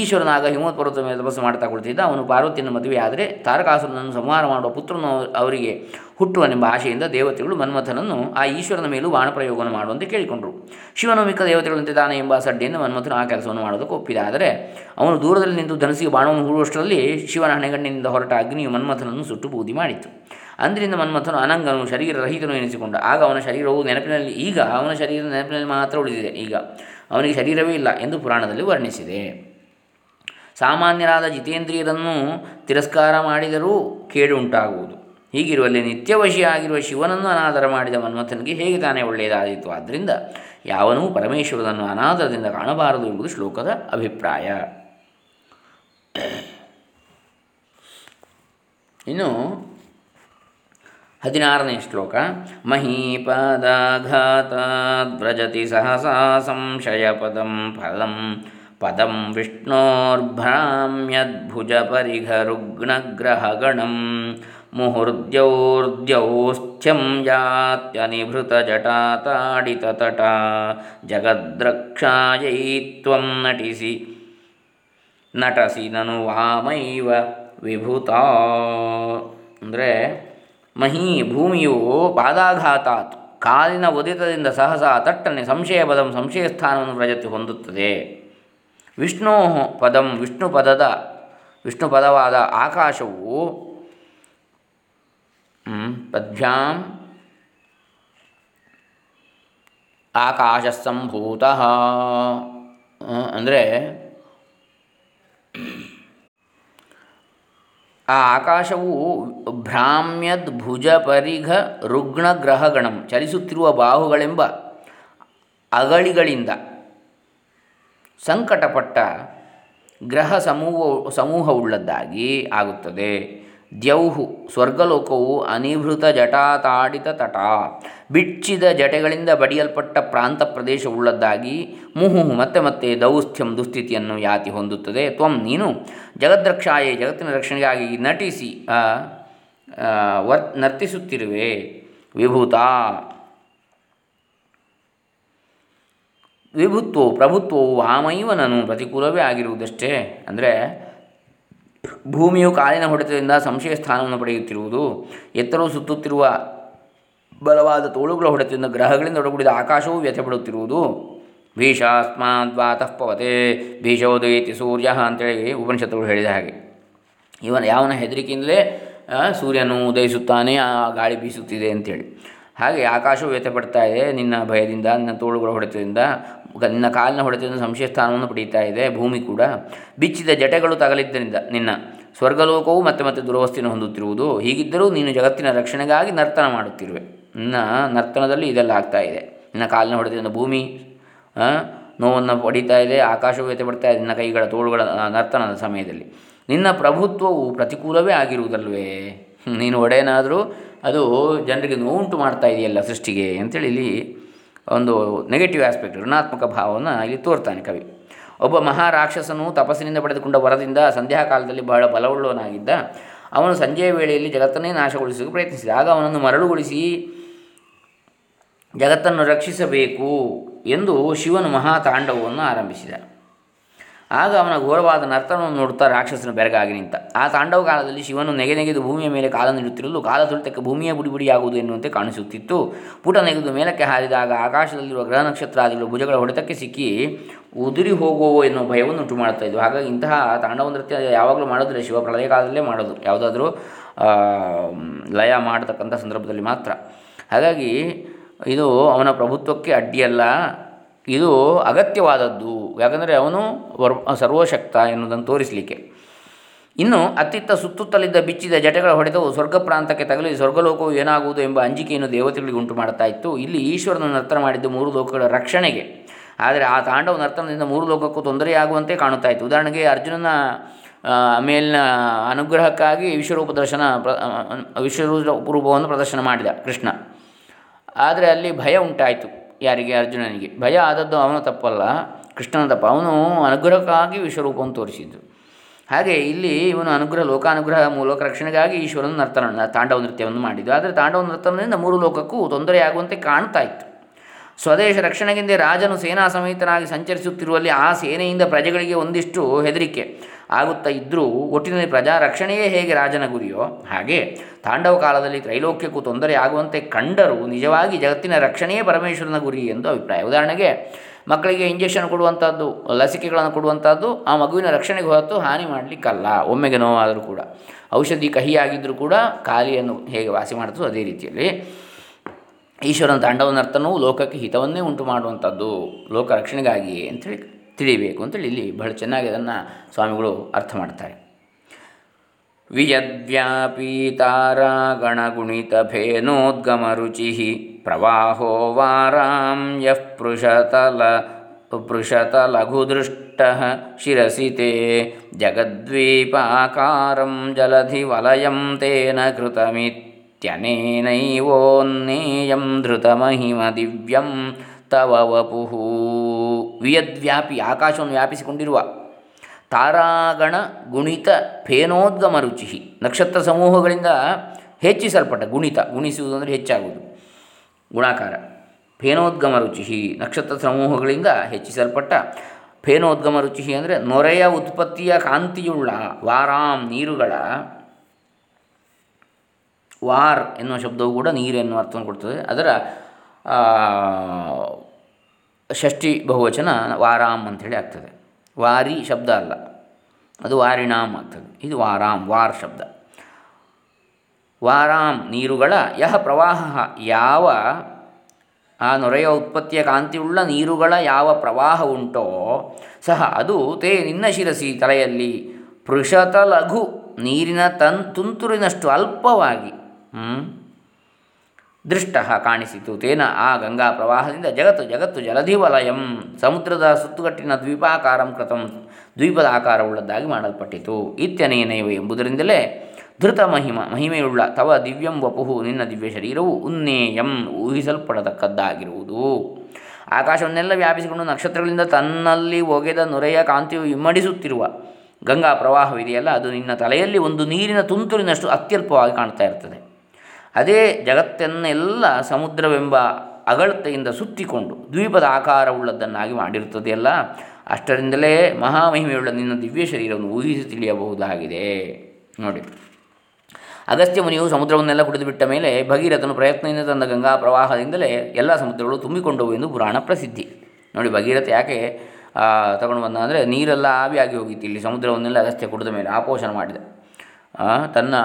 ಈಶ್ವರನಾಗ ಹಿಮವತ್ ಪರ್ವತ ಮೇಲೆ ತಪಸ್ಸು ಮಾಡ್ತಾ ಕುಳಿತಿದ್ದ ಅವನು ಪಾರ್ವತಿಯನ್ನು ಮದುವೆಯಾದರೆ ತಾರಕಾಸುರನನ್ನು ಸಂಹಾರ ಮಾಡುವ ಪುತ್ರನು ಅವರಿಗೆ ಹುಟ್ಟುವನೆಂಬ ಆಶೆಯಿಂದ ದೇವತೆಗಳು ಮನ್ಮಥನನ್ನು ಆ ಈಶ್ವರನ ಮೇಲೂ ಬಾಣಪ್ರಯೋಗವನ್ನು ಮಾಡುವಂತೆ ಕೇಳಿಕೊಂಡರು. ಶಿವನು ಮಿಕ್ಕ ದೇವತೆಗಳಂತೆ ತಾನೆ ಎಂಬ ಅಸಡ್ಡೆಯಿಂದ ಮನ್ಮಥನು ಆ ಕೆಲಸವನ್ನು ಮಾಡೋದಕ್ಕೆ ಒಪ್ಪಿದ. ಆದರೆ ಅವನು ದೂರದಲ್ಲಿ ನಿಂತು ಧನಸಿಗೆ ಬಾಣವನ್ನು ಹೂಡುವಷ್ಟರಲ್ಲಿ ಶಿವನ ಹಣೆಗಣ್ಣಿನಿಂದ ಹೊರಟ ಅಗ್ನಿಯು ಮನ್ಮಥನನ್ನು ಸುಟ್ಟು ಬೂದಿ ಮಾಡಿತು. ಅಂದರಿಂದ ಮನ್ಮಥನು ಅನಂಗನು, ಶರೀರ ರಹಿತನು ಎನಿಸಿಕೊಂಡ. ಆಗ ಅವನ ಶರೀರವು ನೆನಪಿನಲ್ಲಿ, ಈಗ ಅವನ ಶರೀರ ನೆನಪಿನಲ್ಲಿ ಮಾತ್ರ ಉಳಿದಿದೆ, ಈಗ ಅವನಿಗೆ ಶರೀರವೇ ಇಲ್ಲ ಎಂದು ಪುರಾಣದಲ್ಲಿ ವರ್ಣಿಸಿದೆ. ಸಾಮಾನ್ಯರಾದ ಜಿತೇಂದ್ರಿಯರನ್ನು ತಿರಸ್ಕಾರ ಮಾಡಿದರೂ ಕೇಡುಂಟಾಗುವುದು. ಹೀಗಿರುವಲ್ಲಿ ನಿತ್ಯವಶಿಯಾಗಿರುವ ಶಿವನನ್ನು ಅನಾದರ ಮಾಡಿದ ಮನ್ಮಥನಿಗೆ ಹೇಗೆ ತಾನೇ ಒಳ್ಳೆಯದಾದೀತು. ಆದ್ದರಿಂದ ಯಾವನೂ ಪರಮೇಶ್ವರನನ್ನು ಅನಾದರದಿಂದ ಕಾಣಬಾರದು ಎಂಬುದು ಶ್ಲೋಕದ ಅಭಿಪ್ರಾಯ. ಇನ್ನು 16ನೇ ಶ್ಲೋಕ. ಮಹೀಪದಾಘಾತಾತ್ ವ್ರಜತಿ ಸಹಸಾ ಸಂಶಯ ಪದಂ ಫಲಂ ಪದಂ ವಿಷ್ಣೋರ್ಭ್ರಾಮ್ಯದ್ಭುಜ ಪರಿಘರುಗ್ನಗ್ರಹಗಣಂ ಮುಹುರ್ದ್ಯೌರ್ದ್ಯೌಸ್ಥ್ಯಂ ಯಾತ್ಯನಿಭೃತಜಟಾತಾಡಿತತಟ ಜಗದ್ರಕ್ಷಾಯೈ ತ್ವಂ ನಟಸಿ ನನು ವಾಮೈವ ವಿಭೂತ. ಅಂದರೆ ಮಹಿ ಭೂಮಿಯು ಪಾದಾಘಾತಾತ್ ಕಾಲಿನ ಒದೆತದಿಂದ ಸಹಸಾ ತಟ್ಟನೆ ಸಂಶಯ ಪದಂ ಸಂಶಯ ಸ್ಥಾನವನ್ನು ವ್ರಜತಿ ಹೊಂದುತ್ತದೆ. ವಿಷ್ಣೋ ಪದಂ ವಿಷ್ಣು ಪದವಾದ ಆಕಾಶವು ಪದ್ಭ್ಯಾಂ ಆಕಾಶ ಸಂಭೂತ ಅಂದರೆ ಆ ಆಕಾಶವು ಭ್ರಾಮ್ಯದ್ ಭುಜ ಪರಿಘ ರುಗ್ಣಗ್ರಹಗಣಂ ಚಲಿಸುತ್ತಿರುವ ಬಾಹುಗಳೆಂಬ ಅಗಳಿಗಳಿಂದ ಸಂಕಟಪಟ್ಟ ಗ್ರಹ ಸಮೂಹವುಳ್ಳದ್ದಾಗಿ ಆಗುತ್ತದೆ. ದ್ಯೌಹು ಸ್ವರ್ಗಲೋಕವು ಅನಿಭೃತ ಜಟಾತಾಡಿತ ತಟ ಬಿಚ್ಚಿದ ಜಟೆಗಳಿಂದ ಬಡಿಯಲ್ಪಟ್ಟ ಪ್ರಾಂತ ಪ್ರದೇಶವುಳ್ಳದ್ದಾಗಿ ಮುಹುಹು ಮತ್ತೆ ಮತ್ತೆ ದೌಸ್ಥ್ಯಂ ದುಸ್ಥಿತಿಯನ್ನು ಯಾತಿ ಹೊಂದುತ್ತದೆ. ತ್ವಂ ನೀನು ಜಗದ್ರಕ್ಷಾಯೇ ಜಗತ್ತಿನ ರಕ್ಷಣೆಗಾಗಿ ನಟಿಸಿ ನರ್ತಿಸುತ್ತಿರುವೆ. ವಿಭೂತ ವಿಭುತ್ವವು ಪ್ರಭುತ್ವವು ವಾಮೈವ ನಾನು ಪ್ರತಿಕೂಲವೇ ಆಗಿರುವುದಷ್ಟೇ. ಅಂದರೆ ಭೂಮಿಯು ಕಾಲಿನ ಹೊಡೆತದಿಂದ ಸಂಶಯ ಸ್ಥಾನವನ್ನು ಪಡೆಯುತ್ತಿರುವುದು, ಎತ್ತರವು ಸುತ್ತುತ್ತಿರುವ ಬಲವಾದ ತೋಳುಗಳ ಹೊಡೆತದಿಂದ ಗ್ರಹಗಳಿಂದ ಒಡಗೂಡಿದ ಆಕಾಶವು ವ್ಯಥೆ ಪಡುತ್ತಿರುವುದು. ಭೀಷಾಸ್ಮಾದ್ವಾತಃ ಪವತೆ ಭೀಷೋದಯೇತಿ ಸೂರ್ಯ ಅಂತೇಳಿ ಉಪನಿಷತ್ತುಗಳು ಹೇಳಿದ ಹಾಗೆ ಯಾವನ ಹೆದರಿಕೆಯಿಂದಲೇ ಸೂರ್ಯನು ಉದಯಿಸುತ್ತಾನೆ, ಆ ಗಾಳಿ ಬೀಸುತ್ತಿದೆ ಅಂತೇಳಿ. ಹಾಗೆ ಆಕಾಶವು ವ್ಯಥೆ ಪಡ್ತಾ ಇದೆ ನಿನ್ನ ಭಯದಿಂದ, ನಿನ್ನ ತೋಳುಗಳ ಹೊಡೆತದಿಂದ, ನಿನ್ನ ಕಾಲಿನ ಹೊಡೆತದಿಂದ ಸಂಶಯ ಸ್ಥಾನವನ್ನು ಪಡೀತಾ ಇದೆ. ಭೂಮಿ ಕೂಡ ಬಿಚ್ಚಿದ ಜಟೆಗಳು ತಗಲಿದ್ದರಿಂದ ನಿನ್ನ ಸ್ವರ್ಗಲೋಕವು ಮತ್ತೆ ಮತ್ತೆ ದುರವಸ್ಥೆಯನ್ನು ಹೊಂದುತ್ತಿರುವುದು. ಹೀಗಿದ್ದರೂ ನೀನು ಜಗತ್ತಿನ ರಕ್ಷಣೆಗಾಗಿ ನರ್ತನ ಮಾಡುತ್ತಿರುವೆ. ನಿನ್ನ ನರ್ತನದಲ್ಲಿ ಇದೆಲ್ಲ ಆಗ್ತಾ ಇದೆ. ನಿನ್ನ ಕಾಲಿನ ಹೊಡೆತದಿಂದ ಭೂಮಿ ನೋವನ್ನು ಪಡೀತಾ ಇದೆ, ಆಕಾಶವು ವ್ಯಥೆ ಪಡ್ತಾ ಇದೆ ನಿನ್ನ ಕೈಗಳ ತೋಳುಗಳ ನರ್ತನದ ಸಮಯದಲ್ಲಿ. ನಿನ್ನ ಪ್ರಭುತ್ವವು ಪ್ರತಿಕೂಲವೇ ಆಗಿರುವುದಲ್ವೇ, ನೀನು ಒಡೆಯನಾದರೂ ಅದು ಜನರಿಗೆ ನೋವುಂಟು ಮಾಡ್ತಾ ಇದೆಯಲ್ಲ ಸೃಷ್ಟಿಗೆ ಅಂತೇಳಿ ಇಲ್ಲಿ ಒಂದು ನೆಗೆಟಿವ್ ಆಸ್ಪೆಕ್ಟ್, ಋಣಾತ್ಮಕ ಭಾವವನ್ನು ಇಲ್ಲಿ ತೋರ್ತಾನೆ ಕವಿ. ಒಬ್ಬ ಮಹಾರಾಕ್ಷಸನು ತಪಸ್ಸಿನಿಂದ ಪಡೆದುಕೊಂಡ ವರದಿಂದ ಸಂಧ್ಯಾಕಾಲದಲ್ಲಿ ಬಹಳ ಬಲವುಳ್ಳವನಾಗಿದ್ದ ಅವನು ಸಂಜೆಯ ವೇಳೆಯಲ್ಲಿ ಜಗತ್ತನ್ನೇ ನಾಶಗೊಳಿಸಲು ಪ್ರಯತ್ನಿಸಿದ. ಆಗ ಅವನನ್ನು ಮರಳುಗೊಳಿಸಿ ಜಗತ್ತನ್ನು ರಕ್ಷಿಸಬೇಕು ಎಂದು ಶಿವನು ಮಹಾತಾಂಡವವನ್ನು ಆರಂಭಿಸಿದ. ಆಗ ಅವನ ಘೋರವಾದ ನರ್ತನವನ್ನು ನೋಡುತ್ತಾ ರಾಕ್ಷಸನ ಬೆರಗಾಗಿ ನಿಂತ. ಆ ತಾಂಡವ ಕಾಲದಲ್ಲಿ ಶಿವನು ನೆಗೆದು ಭೂಮಿಯ ಮೇಲೆ ಕಾಲನ್ನಿಡುತ್ತಿರಲು ಕಾಲ ತುಳಿತಕ್ಕೆ ಭೂಮಿಯೇ ಬುಡಿಬುಡಿಯಾಗುವುದು ಎನ್ನುವಂತೆ ಕಾಣಿಸುತ್ತಿತ್ತು. ಪುಟ ನೆಗೆದು ಮೇಲಕ್ಕೆ ಹಾರಿದಾಗ ಆಕಾಶದಲ್ಲಿರುವ ಗ್ರಹ ನಕ್ಷತ್ರಾದಿಗಳು ಭುಜಗಳ ಹೊಡೆತಕ್ಕೆ ಸಿಕ್ಕಿ ಉದುರಿ ಹೋಗುವೋ ಎನ್ನುವ ಭಯವನ್ನು ಉಂಟು ಮಾಡ್ತಾ ಇದ್ವು. ಹಾಗಾಗಿ ಇಂತಹ ತಾಂಡವ ನೃತ್ಯ ಯಾವಾಗಲೂ ಮಾಡೋದಿಲ್ಲ, ಶಿವ ಪ್ರಳಯ ಕಾಲದಲ್ಲೇ ಮಾಡೋದು, ಯಾವುದಾದ್ರೂ ಲಯ ಮಾಡತಕ್ಕಂಥ ಸಂದರ್ಭದಲ್ಲಿ ಮಾತ್ರ. ಹಾಗಾಗಿ ಇದು ಅವನ ಪ್ರಭುತ್ವಕ್ಕೆ ಅಡ್ಡಿಯಲ್ಲ, ಇದು ಅಗತ್ಯವಾದದ್ದು. ಯಾಕಂದರೆ ಅವನು ಸರ್ವಶಕ್ತ ಎನ್ನುವುದನ್ನು ತೋರಿಸಲಿಕ್ಕೆ. ಇನ್ನು ಅತ್ತಿತ್ತ ಸುತ್ತುತ್ತಲಿದ್ದ ಬಿಚ್ಚಿದ ಜಟಗಳ ಹೊಡೆತವು ಸ್ವರ್ಗ ಪ್ರಾಂತಕ್ಕೆ ತಗಲಿ ಸ್ವರ್ಗಲೋಕವು ಏನಾಗುವುದು ಎಂಬ ಅಂಜಿಕೆಯನ್ನು ದೇವತೆಗಳಿಗೆ ಉಂಟು ಮಾಡ್ತಾ ಇತ್ತು. ಇಲ್ಲಿ ಈಶ್ವರನ ನರ್ತನ ಮಾಡಿದ್ದು ಮೂರು ಲೋಕಗಳ ರಕ್ಷಣೆಗೆ, ಆದರೆ ಆ ತಾಂಡವ ನರ್ತನದಿಂದ ಮೂರು ಲೋಕಕ್ಕೂ ತೊಂದರೆಯಾಗುವಂತೆ ಕಾಣುತ್ತಾ ಇತ್ತು. ಉದಾಹರಣೆಗೆ ಅರ್ಜುನನ ಮೇಲಿನ ಅನುಗ್ರಹಕ್ಕಾಗಿ ವಿಶ್ವರೂಪವನ್ನು ಪ್ರದರ್ಶನ ಮಾಡಿದ ಕೃಷ್ಣ. ಆದರೆ ಅಲ್ಲಿ ಭಯ ಉಂಟಾಯಿತು. ಯಾರಿಗೆ? ಅರ್ಜುನನಿಗೆ. ಭಯ ಆದದ್ದು ಅವನ ತಪ್ಪಲ್ಲ, ಕೃಷ್ಣನ ತಪ್ಪ. ಅವನು ಅನುಗ್ರಹಕ್ಕಾಗಿ ವಿಶ್ವರೂಪವನ್ನು ತೋರಿಸಿದ್ದು. ಹಾಗೆ ಇಲ್ಲಿ ಇವನು ಲೋಕಾನುಗ್ರಹ ಮೂಲಕ ರಕ್ಷಣೆಗಾಗಿ ಈಶ್ವರನ ತಾಂಡವ ನೃತ್ಯವನ್ನು ಮಾಡಿದ್ದು. ಆದರೆ ತಾಂಡವ ನರ್ತನದಿಂದ ಮೂರು ಲೋಕಕ್ಕೂ ತೊಂದರೆಯಾಗುವಂತೆ ಕಾಣ್ತಾ ಇತ್ತು. ಸ್ವದೇಶ ರಕ್ಷಣೆಗೆಂದೇ ರಾಜನು ಸೇನಾ ಸಮೇತನಾಗಿ ಸಂಚರಿಸುತ್ತಿರುವಲ್ಲಿ ಆ ಸೇನೆಯಿಂದ ಪ್ರಜೆಗಳಿಗೆ ಒಂದಿಷ್ಟು ಹೆದರಿಕೆ ಆಗುತ್ತಾ ಇದ್ದರೂ ಒಟ್ಟಿನಲ್ಲಿ ಪ್ರಜಾ ರಕ್ಷಣೆಯೇ ಹೇಗೆ ರಾಜನ ಗುರಿಯೋ ಹಾಗೆ ತಾಂಡವ ಕಾಲದಲ್ಲಿ ತ್ರೈಲೋಕ್ಯಕ್ಕೂ ತೊಂದರೆ ಆಗುವಂತೆ ಕಂಡರೂ ನಿಜವಾಗಿ ಜಗತ್ತಿನ ರಕ್ಷಣೆಯೇ ಪರಮೇಶ್ವರನ ಗುರಿ ಎಂದು ಅಭಿಪ್ರಾಯ. ಉದಾಹರಣೆಗೆ ಮಕ್ಕಳಿಗೆ ಇಂಜೆಕ್ಷನ್ ಕೊಡುವಂಥದ್ದು, ಲಸಿಕೆಗಳನ್ನು ಕೊಡುವಂಥದ್ದು ಆ ಮಗುವಿನ ರಕ್ಷಣೆಗೆ ಹೊರತು ಹಾನಿ ಮಾಡಲಿಕ್ಕಲ್ಲ. ಒಮ್ಮೆಗೆ ನೋವಾದರೂ ಕೂಡ, ಔಷಧಿ ಕಹಿಯಾಗಿದ್ದರೂ ಕೂಡ ಖಾಲಿಯನ್ನು ಹೇಗೆ ವಾಸಿ ಮಾಡುತ್ತೋ ಅದೇ ರೀತಿಯಲ್ಲಿ ಈಶ್ವರನ ತಾಂಡವ ನರ್ತನವು ಲೋಕಕ್ಕೆ ಹಿತವನ್ನೇ ಉಂಟು ಮಾಡುವಂಥದ್ದು, ಲೋಕ ರಕ್ಷಣೆಗಾಗಿಯೇ ಅಂಥೇಳಿ ತಿಳಿಬೇಕು ಅಂತೇಳಿ ಇಲ್ಲಿ ಬಹಳ ಚೆನ್ನಾಗಿ ಅದನ್ನು ಸ್ವಾಮಿಗಳು ಅರ್ಥ ಮಾಡ್ತಾರೆ. ವಿಯದ್ವ್ಯಾಪಿ ತಾರಾಗಣಗುಣಿತ ಫೇನೋದ್ಗಮ ರುಚಿ ಪ್ರವಾಹೋ ವಾರಾಂ ಯಃ ಪೃಷತ ಲಘುದೃಷ್ಟ ಶಿರಸಿ ತೇ ಜಗದ್ವೀಪಾಕಾರಂ ಜಲಧಿ ವಲಯಂ ತೇನ ಕೃತಮಿತ್ಯನೇನೈವೋನ್ನೇಯಂ ಧೃತಮಹಿಮ ದಿವ್ಯಂ ತವ ವಪುಹು. ವಿಯದ್ವ್ಯಾಪಿ, ಆಕಾಶವನ್ನು ವ್ಯಾಪಿಸಿಕೊಂಡಿರುವ, ತಾರಾಗಣ ಗುಣಿತ ಫೇನೋದ್ಗಮ ರುಚಿ, ನಕ್ಷತ್ರ ಸಮೂಹಗಳಿಂದ ಹೆಚ್ಚಿಸಲ್ಪಟ್ಟ. ಗುಣಿತ, ಗುಣಿಸುವುದು ಅಂದರೆ ಹೆಚ್ಚಾಗುವುದು, ಗುಣಾಕಾರ. ಫೇನೋದ್ಗಮ ರುಚಿ, ನಕ್ಷತ್ರ ಸಮೂಹಗಳಿಂದ ಹೆಚ್ಚಿಸಲ್ಪಟ್ಟ. ಫೇನೋದ್ಗಮ ರುಚಿ ಅಂದರೆ ನೊರೆಯ ಉತ್ಪತ್ತಿಯ ಕಾಂತಿಯುಳ್ಳ. ವಾರಾಂ, ನೀರುಗಳ. ವಾರ್ ಎನ್ನುವ ಶಬ್ದವು ಕೂಡ ನೀರು ಎನ್ನುವ ಅರ್ಥವನ್ನು ಕೊಡ್ತದೆ. ಅದರ ಷಷ್ಠಿ ಬಹುವಚನ ವಾರಾಮ್ ಅಂಥೇಳಿ ಆಗ್ತದೆ. ವಾರಿ ಶಬ್ದ ಅಲ್ಲ, ಅದು ವಾರಿಣಾಮ್ ಆಗ್ತದೆ. ಇದು ವಾರಾಮ್, ವಾರ್ ಶಬ್ದ. ವಾರಾಮ್, ನೀರುಗಳ. ಯಹ ಪ್ರವಾಹ, ಯಾವ ಆ ನೊರೆಯ ಉತ್ಪತ್ತಿಯ ಕಾಂತಿಯುಳ್ಳ ನೀರುಗಳ ಯಾವ ಪ್ರವಾಹ ಉಂಟೋ ಸಹ ಅದು ತೇ ನಿನ್ನ ಶಿರಸಿ, ತಲೆಯಲ್ಲಿ ಪೃಷತ ಲಘು, ನೀರಿನ ತುಂತುರಿನಷ್ಟು ಅಲ್ಪವಾಗಿ ದೃಷ್ಟ ಕಾಣಿಸಿತು. ತೇನ, ಆ ಗಂಗಾ ಪ್ರವಾಹದಿಂದ ಜಗತ್ತು ಜಗತ್ತು ಜಲಧಿ ವಲಯಂ, ಸಮುದ್ರದ ಸುತ್ತುಗಟ್ಟಿನ ದ್ವೀಪಾಕಾರಂ ಕೃತಂ, ದ್ವೀಪದ ಆಕಾರವುಳ್ಳದ್ದಾಗಿ ಮಾಡಲ್ಪಟ್ಟಿತು. ಇತ್ಯನೇನೈವ ಎಂಬುದರಿಂದಲೇ ಧೃತ ಮಹಿಮ, ಮಹಿಮೆಯುಳ್ಳ. ತವ ದಿವ್ಯಂ ವಪುಹು, ನಿನ್ನ ದಿವ್ಯ ಶರೀರವು, ಉನ್ನೇಯಂ, ಊಹಿಸಲ್ಪಡತಕ್ಕದ್ದಾಗಿರುವುದು. ಆಕಾಶವನ್ನೆಲ್ಲ ವ್ಯಾಪಿಸಿಕೊಂಡು ನಕ್ಷತ್ರಗಳಿಂದ ತನ್ನಲ್ಲಿ ಒಗೆದ ನೊರೆಯ ಕಾಂತಿಯು ಇಮ್ಮಡಿಸುತ್ತಿರುವ ಗಂಗಾ ಪ್ರವಾಹವಿದೆಯಲ್ಲ, ಅದು ನಿನ್ನ ತಲೆಯಲ್ಲಿ ಒಂದು ನೀರಿನ ತುಂತುರಿನಷ್ಟು ಅತ್ಯಲ್ಪವಾಗಿ ಕಾಣ್ತಾ ಇರ್ತದೆ. ಅದೇ ಜಗತ್ತನ್ನೆಲ್ಲ ಸಮುದ್ರವೆಂಬ ಅಗಳ್ತೆಯಿಂದ ಸುತ್ತಿಕೊಂಡು ದ್ವೀಪದ ಆಕಾರವುಳ್ಳದ್ದನ್ನಾಗಿ ಮಾಡಿರುತ್ತದೆಯಲ್ಲ, ಅಷ್ಟರಿಂದಲೇ ಮಹಾಮಹಿಮೆಯುಳ್ಳ ನಿನ್ನ ದಿವ್ಯ ಶರೀರವನ್ನು ಊಹಿಸಿ ತಿಳಿಯಬಹುದಾಗಿದೆ. ನೋಡಿ, ಅಗಸ್ತ್ಯ ಮುನಿಯು ಸಮುದ್ರವನ್ನೆಲ್ಲ ಕುಡಿದು ಬಿಟ್ಟ ಮೇಲೆ ಭಗೀರಥನು ಪ್ರಯತ್ನದಿಂದ ತಂದ ಗಂಗಾ ಪ್ರವಾಹದಿಂದಲೇ ಎಲ್ಲ ಸಮುದ್ರಗಳು ತುಂಬಿಕೊಂಡವು ಎಂದು ಪುರಾಣ ಪ್ರಸಿದ್ಧಿ. ನೋಡಿ, ಭಗೀರಥ ಯಾಕೆ ತಗೊಂಡು ಬಂದ ಅಂದರೆ ನೀರೆಲ್ಲ ಆವಿಯಾಗಿ ಹೋಗಿತ್ತು. ಇಲ್ಲಿ ಸಮುದ್ರವನ್ನೆಲ್ಲ ಅಗಸ್ತ್ಯ ಕುಡಿದ ಮೇಲೆ ಆಪೋಷಣ ಮಾಡಿದ. ತನ್ನ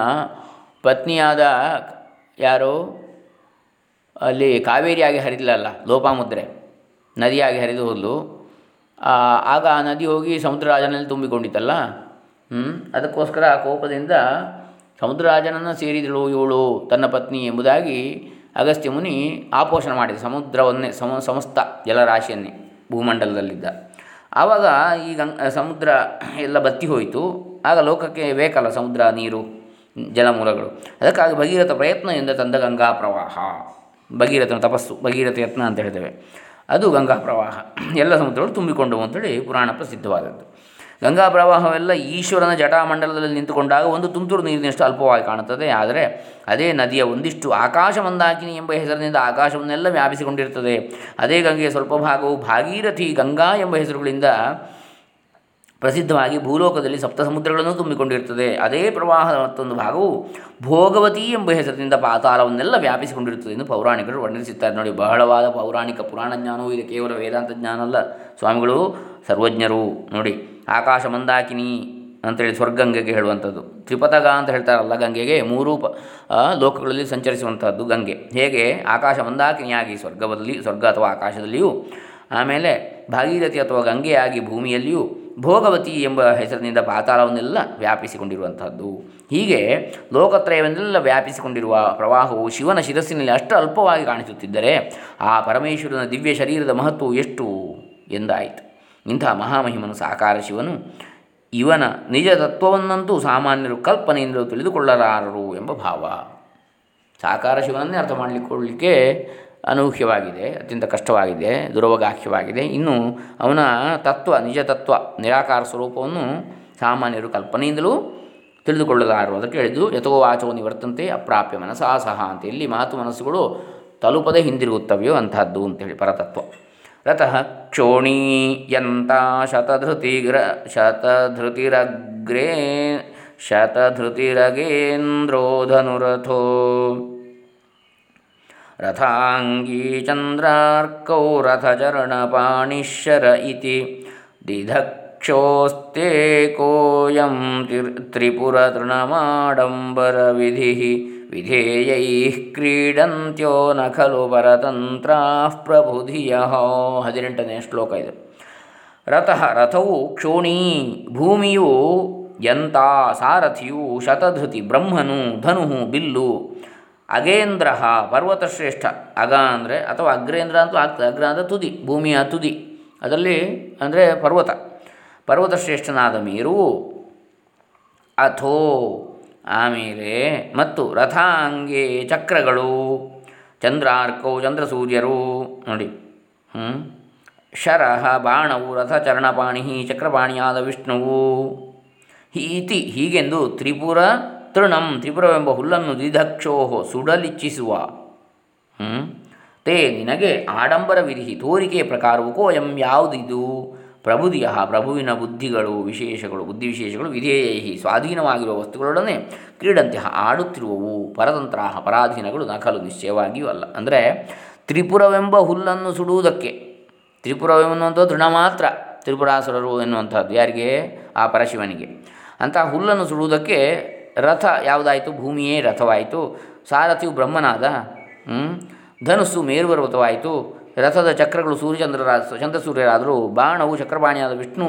ಪತ್ನಿಯಾದ ಯಾರು ಅಲ್ಲಿ ಕಾವೇರಿಯಾಗಿ ಹರಿದಲಲ್ಲ, ಲೋಪಾಮುದ್ರೆ ನದಿಯಾಗಿ ಹರಿದು ಹೋದಲು. ಆಗ ಆ ನದಿ ಹೋಗಿ ಸಮುದ್ರರಾಜನಲ್ಲಿ ತುಂಬಿಕೊಂಡಿತ್ತಲ್ಲ, ಅದಕ್ಕೋಸ್ಕರ ಆ ಕೋಪದಿಂದ ಸಮುದ್ರರಾಜನನ್ನು ಸೇರಿದಳು ಇವಳು ತನ್ನ ಪತ್ನಿ ಎಂಬುದಾಗಿ ಅಗಸ್ತ್ಯ ಮುನಿ ಆಪೋಷಣ ಮಾಡಿದ ಸಮುದ್ರವನ್ನೇ, ಸಮಸ್ತ ಜಲರಾಶಿಯನ್ನೇ, ಭೂಮಂಡಲದಲ್ಲಿದ್ದ. ಆವಾಗ ಈ ಸಮುದ್ರ ಎಲ್ಲ ಬತ್ತಿ ಹೋಯಿತು. ಆಗ ಲೋಕಕ್ಕೆ ಬೇಕಲ್ಲ ಸಮುದ್ರ, ನೀರು, ಜಲಮೂಲಗಳು. ಅದಕ್ಕಾಗಿ ಭಗೀರಥ ಪ್ರಯತ್ನದಿಂದ ತಂದ ಗಂಗಾ ಪ್ರವಾಹ, ಭಗೀರಥನ ತಪಸ್ಸು, ಭಗೀರಥ ಯತ್ನ ಅಂತ ಹೇಳ್ತೇವೆ, ಅದು ಗಂಗಾ ಪ್ರವಾಹ ಎಲ್ಲ ಸಮುದ್ರಗಳು ತುಂಬಿಕೊಂಡವು ಅಂತೇಳಿ ಪುರಾಣ ಪ್ರಸಿದ್ಧವಾದದ್ದು. ಗಂಗಾ ಪ್ರವಾಹವೆಲ್ಲ ಈಶ್ವರನ ಜಟಾಮಂಡಲದಲ್ಲಿ ನಿಂತುಕೊಂಡಾಗ ಒಂದು ತುಂತುರು ನೀರಿನಷ್ಟು ಅಲ್ಪವಾಗಿ ಕಾಣುತ್ತದೆ. ಆದರೆ ಅದೇ ನದಿಯ ಒಂದಿಷ್ಟು ಆಕಾಶ ಮಂದಾಕಿನಿ ಎಂಬ ಹೆಸರಿನಿಂದ ಆಕಾಶವನ್ನೆಲ್ಲ ವ್ಯಾಪಿಸಿಕೊಂಡಿರುತ್ತದೆ. ಅದೇ ಗಂಗೆಯ ಸ್ವಲ್ಪ ಭಾಗವು ಭಾಗೀರಥಿ, ಗಂಗಾ ಎಂಬ ಹೆಸರುಗಳಿಂದ ಪ್ರಸಿದ್ಧವಾಗಿ ಭೂಲೋಕದಲ್ಲಿ ಸಪ್ತ ಸಮುದ್ರಗಳನ್ನು ತುಂಬಿಕೊಂಡಿರುತ್ತದೆ. ಅದೇ ಪ್ರವಾಹದ ಮತ್ತೊಂದು ಭಾಗವು ಭೋಗವತಿ ಎಂಬ ಹೆಸರಿನಿಂದ ಪಾತಾಳವನ್ನೆಲ್ಲ ವ್ಯಾಪಿಸಿಕೊಂಡಿರುತ್ತದೆ ಎಂದು ಪೌರಾಣಿಕರು ವರ್ಣಿಸುತ್ತಾರೆ. ನೋಡಿ, ಬಹಳವಾದ ಪೌರಾಣಿಕ ಪುರಾಣ ಜ್ಞಾನವೂ ಇದೆ, ಕೇವಲ ವೇದಾಂತ ಜ್ಞಾನ ಅಲ್ಲ. ಸ್ವಾಮಿಗಳು ಸರ್ವಜ್ಞರು. ನೋಡಿ, ಆಕಾಶ ಮಂದಾಕಿನಿ ಅಂತೇಳಿ ಸ್ವರ್ಗಂಗೆಗೆ ಹೇಳುವಂಥದ್ದು, ತ್ರಿಪಥಗ ಅಂತ ಹೇಳ್ತಾರಲ್ಲ ಗಂಗೆಗೆ, ಮೂರು ಲೋಕಗಳಲ್ಲಿ ಸಂಚರಿಸುವಂಥದ್ದು ಗಂಗೆ. ಹೇಗೆ ಆಕಾಶ ಮಂದಾಕಿನಿಯಾಗಿ ಸ್ವರ್ಗ ಅಥವಾ ಆಕಾಶದಲ್ಲಿಯೂ, ಆಮೇಲೆ ಭಾಗೀರಥಿ ಅಥವಾ ಗಂಗೆಯಾಗಿ ಭೂಮಿಯಲ್ಲಿಯೂ, ಭೋಗವತಿ ಎಂಬ ಹೆಸರಿನಿಂದ ಪಾತಾಳವನ್ನೆಲ್ಲ ವ್ಯಾಪಿಸಿಕೊಂಡಿರುವಂಥದ್ದು. ಹೀಗೆ ಲೋಕತ್ರಯವನ್ನೆಲ್ಲ ವ್ಯಾಪಿಸಿಕೊಂಡಿರುವ ಪ್ರವಾಹವು ಶಿವನ ಶಿರಸ್ಸಿನಲ್ಲಿ ಅಷ್ಟು ಅಲ್ಪವಾಗಿ ಕಾಣಿಸುತ್ತಿದ್ದರೆ ಆ ಪರಮೇಶ್ವರನ ದಿವ್ಯ ಶರೀರದ ಮಹತ್ವವು ಎಷ್ಟು ಎಂದಾಯಿತು. ಇಂಥ ಮಹಾಮಹಿಮನು ಸಾಕಾರ ಶಿವನು, ಇವನ ನಿಜ ತತ್ವವನ್ನಂತೂ ಸಾಮಾನ್ಯರು ಕಲ್ಪನೆಯಿಂದಲೂ ತಿಳಿದುಕೊಳ್ಳಲಾರರು ಎಂಬ ಭಾವ. ಸಾಕಾರ ಶಿವನನ್ನೇ ಅರ್ಥ ಮಾಡಿಕೊಳ್ಳಲಿಕ್ಕೆ ಅನೂಹ್ಯವಾಗಿದೆ, ಅತ್ಯಂತ ಕಷ್ಟವಾಗಿದೆ, ದುರವಗಾಹ್ಯವಾಗಿದೆ. ಇನ್ನು ಅವನ ತತ್ವ, ನಿಜ ತತ್ವ, ನಿರಾಕಾರ ಸ್ವರೂಪವನ್ನು ಸಾಮಾನ್ಯರು ಕಲ್ಪನೆಯಿಂದಲೂ ತಿಳಿದುಕೊಳ್ಳಲಾರರು. ಅದಕ್ಕೆ ಹೇಳಿದ್ದು ಯಥೋ ವಾಚೋ ನಿವರ್ತಂತೆ ಅಪ್ರಾಪ್ಯ ಮನಸಾ ಸಹ ಅಂತ. ಇಲ್ಲಿ ಮಾತು ಮನಸ್ಸುಗಳು ತಲುಪದೇ ಹಿಂದಿರುಗುತ್ತವೆಯೋ ಅಂತಹದ್ದು ಅಂತೇಳಿ ಪರತತ್ವ. ರತಃ ಕ್ಷೋಣೀಯಂತ ಶತಧೃತಿರಗೇಂದ್ರೋ ಧನುರಥೋ ರಥಾಂಗೀ ಚಂದ್ರಾರ್ಕೌ ರಥಚರಣ ಪಾಣಿಶರ ಇತಿ ದಿಧಕ್ಷೋಸ್ತೆ ಕೋಯಂ ತ್ರಿಪುರ ತೃಣಮಾಡಂಬರ ವಿಧೇಯೈ ಕ್ರೀಡಂತ್ಯೋ ನ ಖಲು ಪರತಂತ್ರ ಪ್ರಬುಧಿಯಃ. 18ನೇ ಶ್ಲೋಕ ಇದು. ರಥಃ ರಥವು ಕ್ಷೋಣೀ ಭೂಮಿಯು, ಯಂತ ಸಾರಥಿಯು, ಶತಧೃತಿ ಬ್ರಹ್ಮನು, ಧನುಃ ಬಿಲ್ಲು, ಅಗೇಂದ್ರ ಪರ್ವತಶ್ರೇಷ್ಠ. ಅಗ ಅಂದರೆ ಅಥವಾ ಅಗ್ರೇಂದ್ರ ಅಂತೂ ಆಗ್ತದೆ. ಅಗ್ರ ಅಂದರೆ ತುದಿ, ಭೂಮಿಯ ತುದಿ, ಅದರಲ್ಲಿ ಅಂದರೆ ಪರ್ವತ. ಪರ್ವತಶ್ರೇಷ್ಠನಾದ ಮೇರು. ಅಥೋ ಆಮೇಲೆ ಮತ್ತು ರಥಾಂಗೆ ಚಕ್ರಗಳು, ಚಂದ್ರಾರ್ಕವು ಚಂದ್ರಸೂರ್ಯರು. ನೋಡಿ, ಶರಹ ಬಾಣವು, ರಥಚರಣಪಾಣಿ ಚಕ್ರಪಾಣಿಯಾದ ವಿಷ್ಣುವು. ಇತಿ ಹೀಗೆಂದು ತ್ರಿಪುರ ತೃಣಂ ತ್ರಿಪುರವೆಂಬ ಹುಲ್ಲನ್ನು ದಿಧಕ್ಷೋಹೋ ಸುಡಲಿಚ್ಛಿಸುವ ತೇ ನಿನಗೆ, ಆಡಂಬರ ವಿಧಿ ತೋರಿಕೆಯ ಪ್ರಕಾರವು, ಕೋಯಂ ಯಾವುದಿದು, ಪ್ರಬುಧಿಯ ಪ್ರಭುವಿನ ಬುದ್ಧಿಗಳು ವಿಶೇಷಗಳು ಬುದ್ಧಿವಿಶೇಷಗಳು, ವಿಧೇಯೈಹಿ ಸ್ವಾಧೀನವಾಗಿರುವ ವಸ್ತುಗಳೊಡನೆ, ಕ್ರೀಡಂತ್ಯ ಆಡುತ್ತಿರುವವು, ಪರತಂತ್ರ ಪರಾಧೀನಗಳು, ನಕಲು ನಿಶ್ಚಯವಾಗಿಯೂ ಅಲ್ಲ. ಅಂದರೆ ತ್ರಿಪುರವೆಂಬ ಹುಲ್ಲನ್ನು ಸುಡುವುದಕ್ಕೆ, ತ್ರಿಪುರವೆನ್ನುವಂಥ ತೃಣ ಮಾತ್ರ, ತ್ರಿಪುರಾಸುರರು ಎನ್ನುವಂಥದ್ದು ಯಾರಿಗೆ? ಆ ಪರಶಿವನಿಗೆ. ಅಂತಹ ಹುಲ್ಲನ್ನು ಸುಡುವುದಕ್ಕೆ ರಥ ಯಾವುದಾಯಿತು? ಭೂಮಿಯೇ ರಥವಾಯಿತು. ಸಾರಥಿಯು ಬ್ರಹ್ಮನಾದ, ಧನುಸ್ಸು ಮೇರುಪರ್ವತವಾಯಿತು. ರಥದ ಚಕ್ರಗಳು ಚಂದ್ರಸೂರ್ಯರಾದರೂ, ಬಾಣವು ಚಕ್ರಪಾಣಿಯಾದ ವಿಷ್ಣು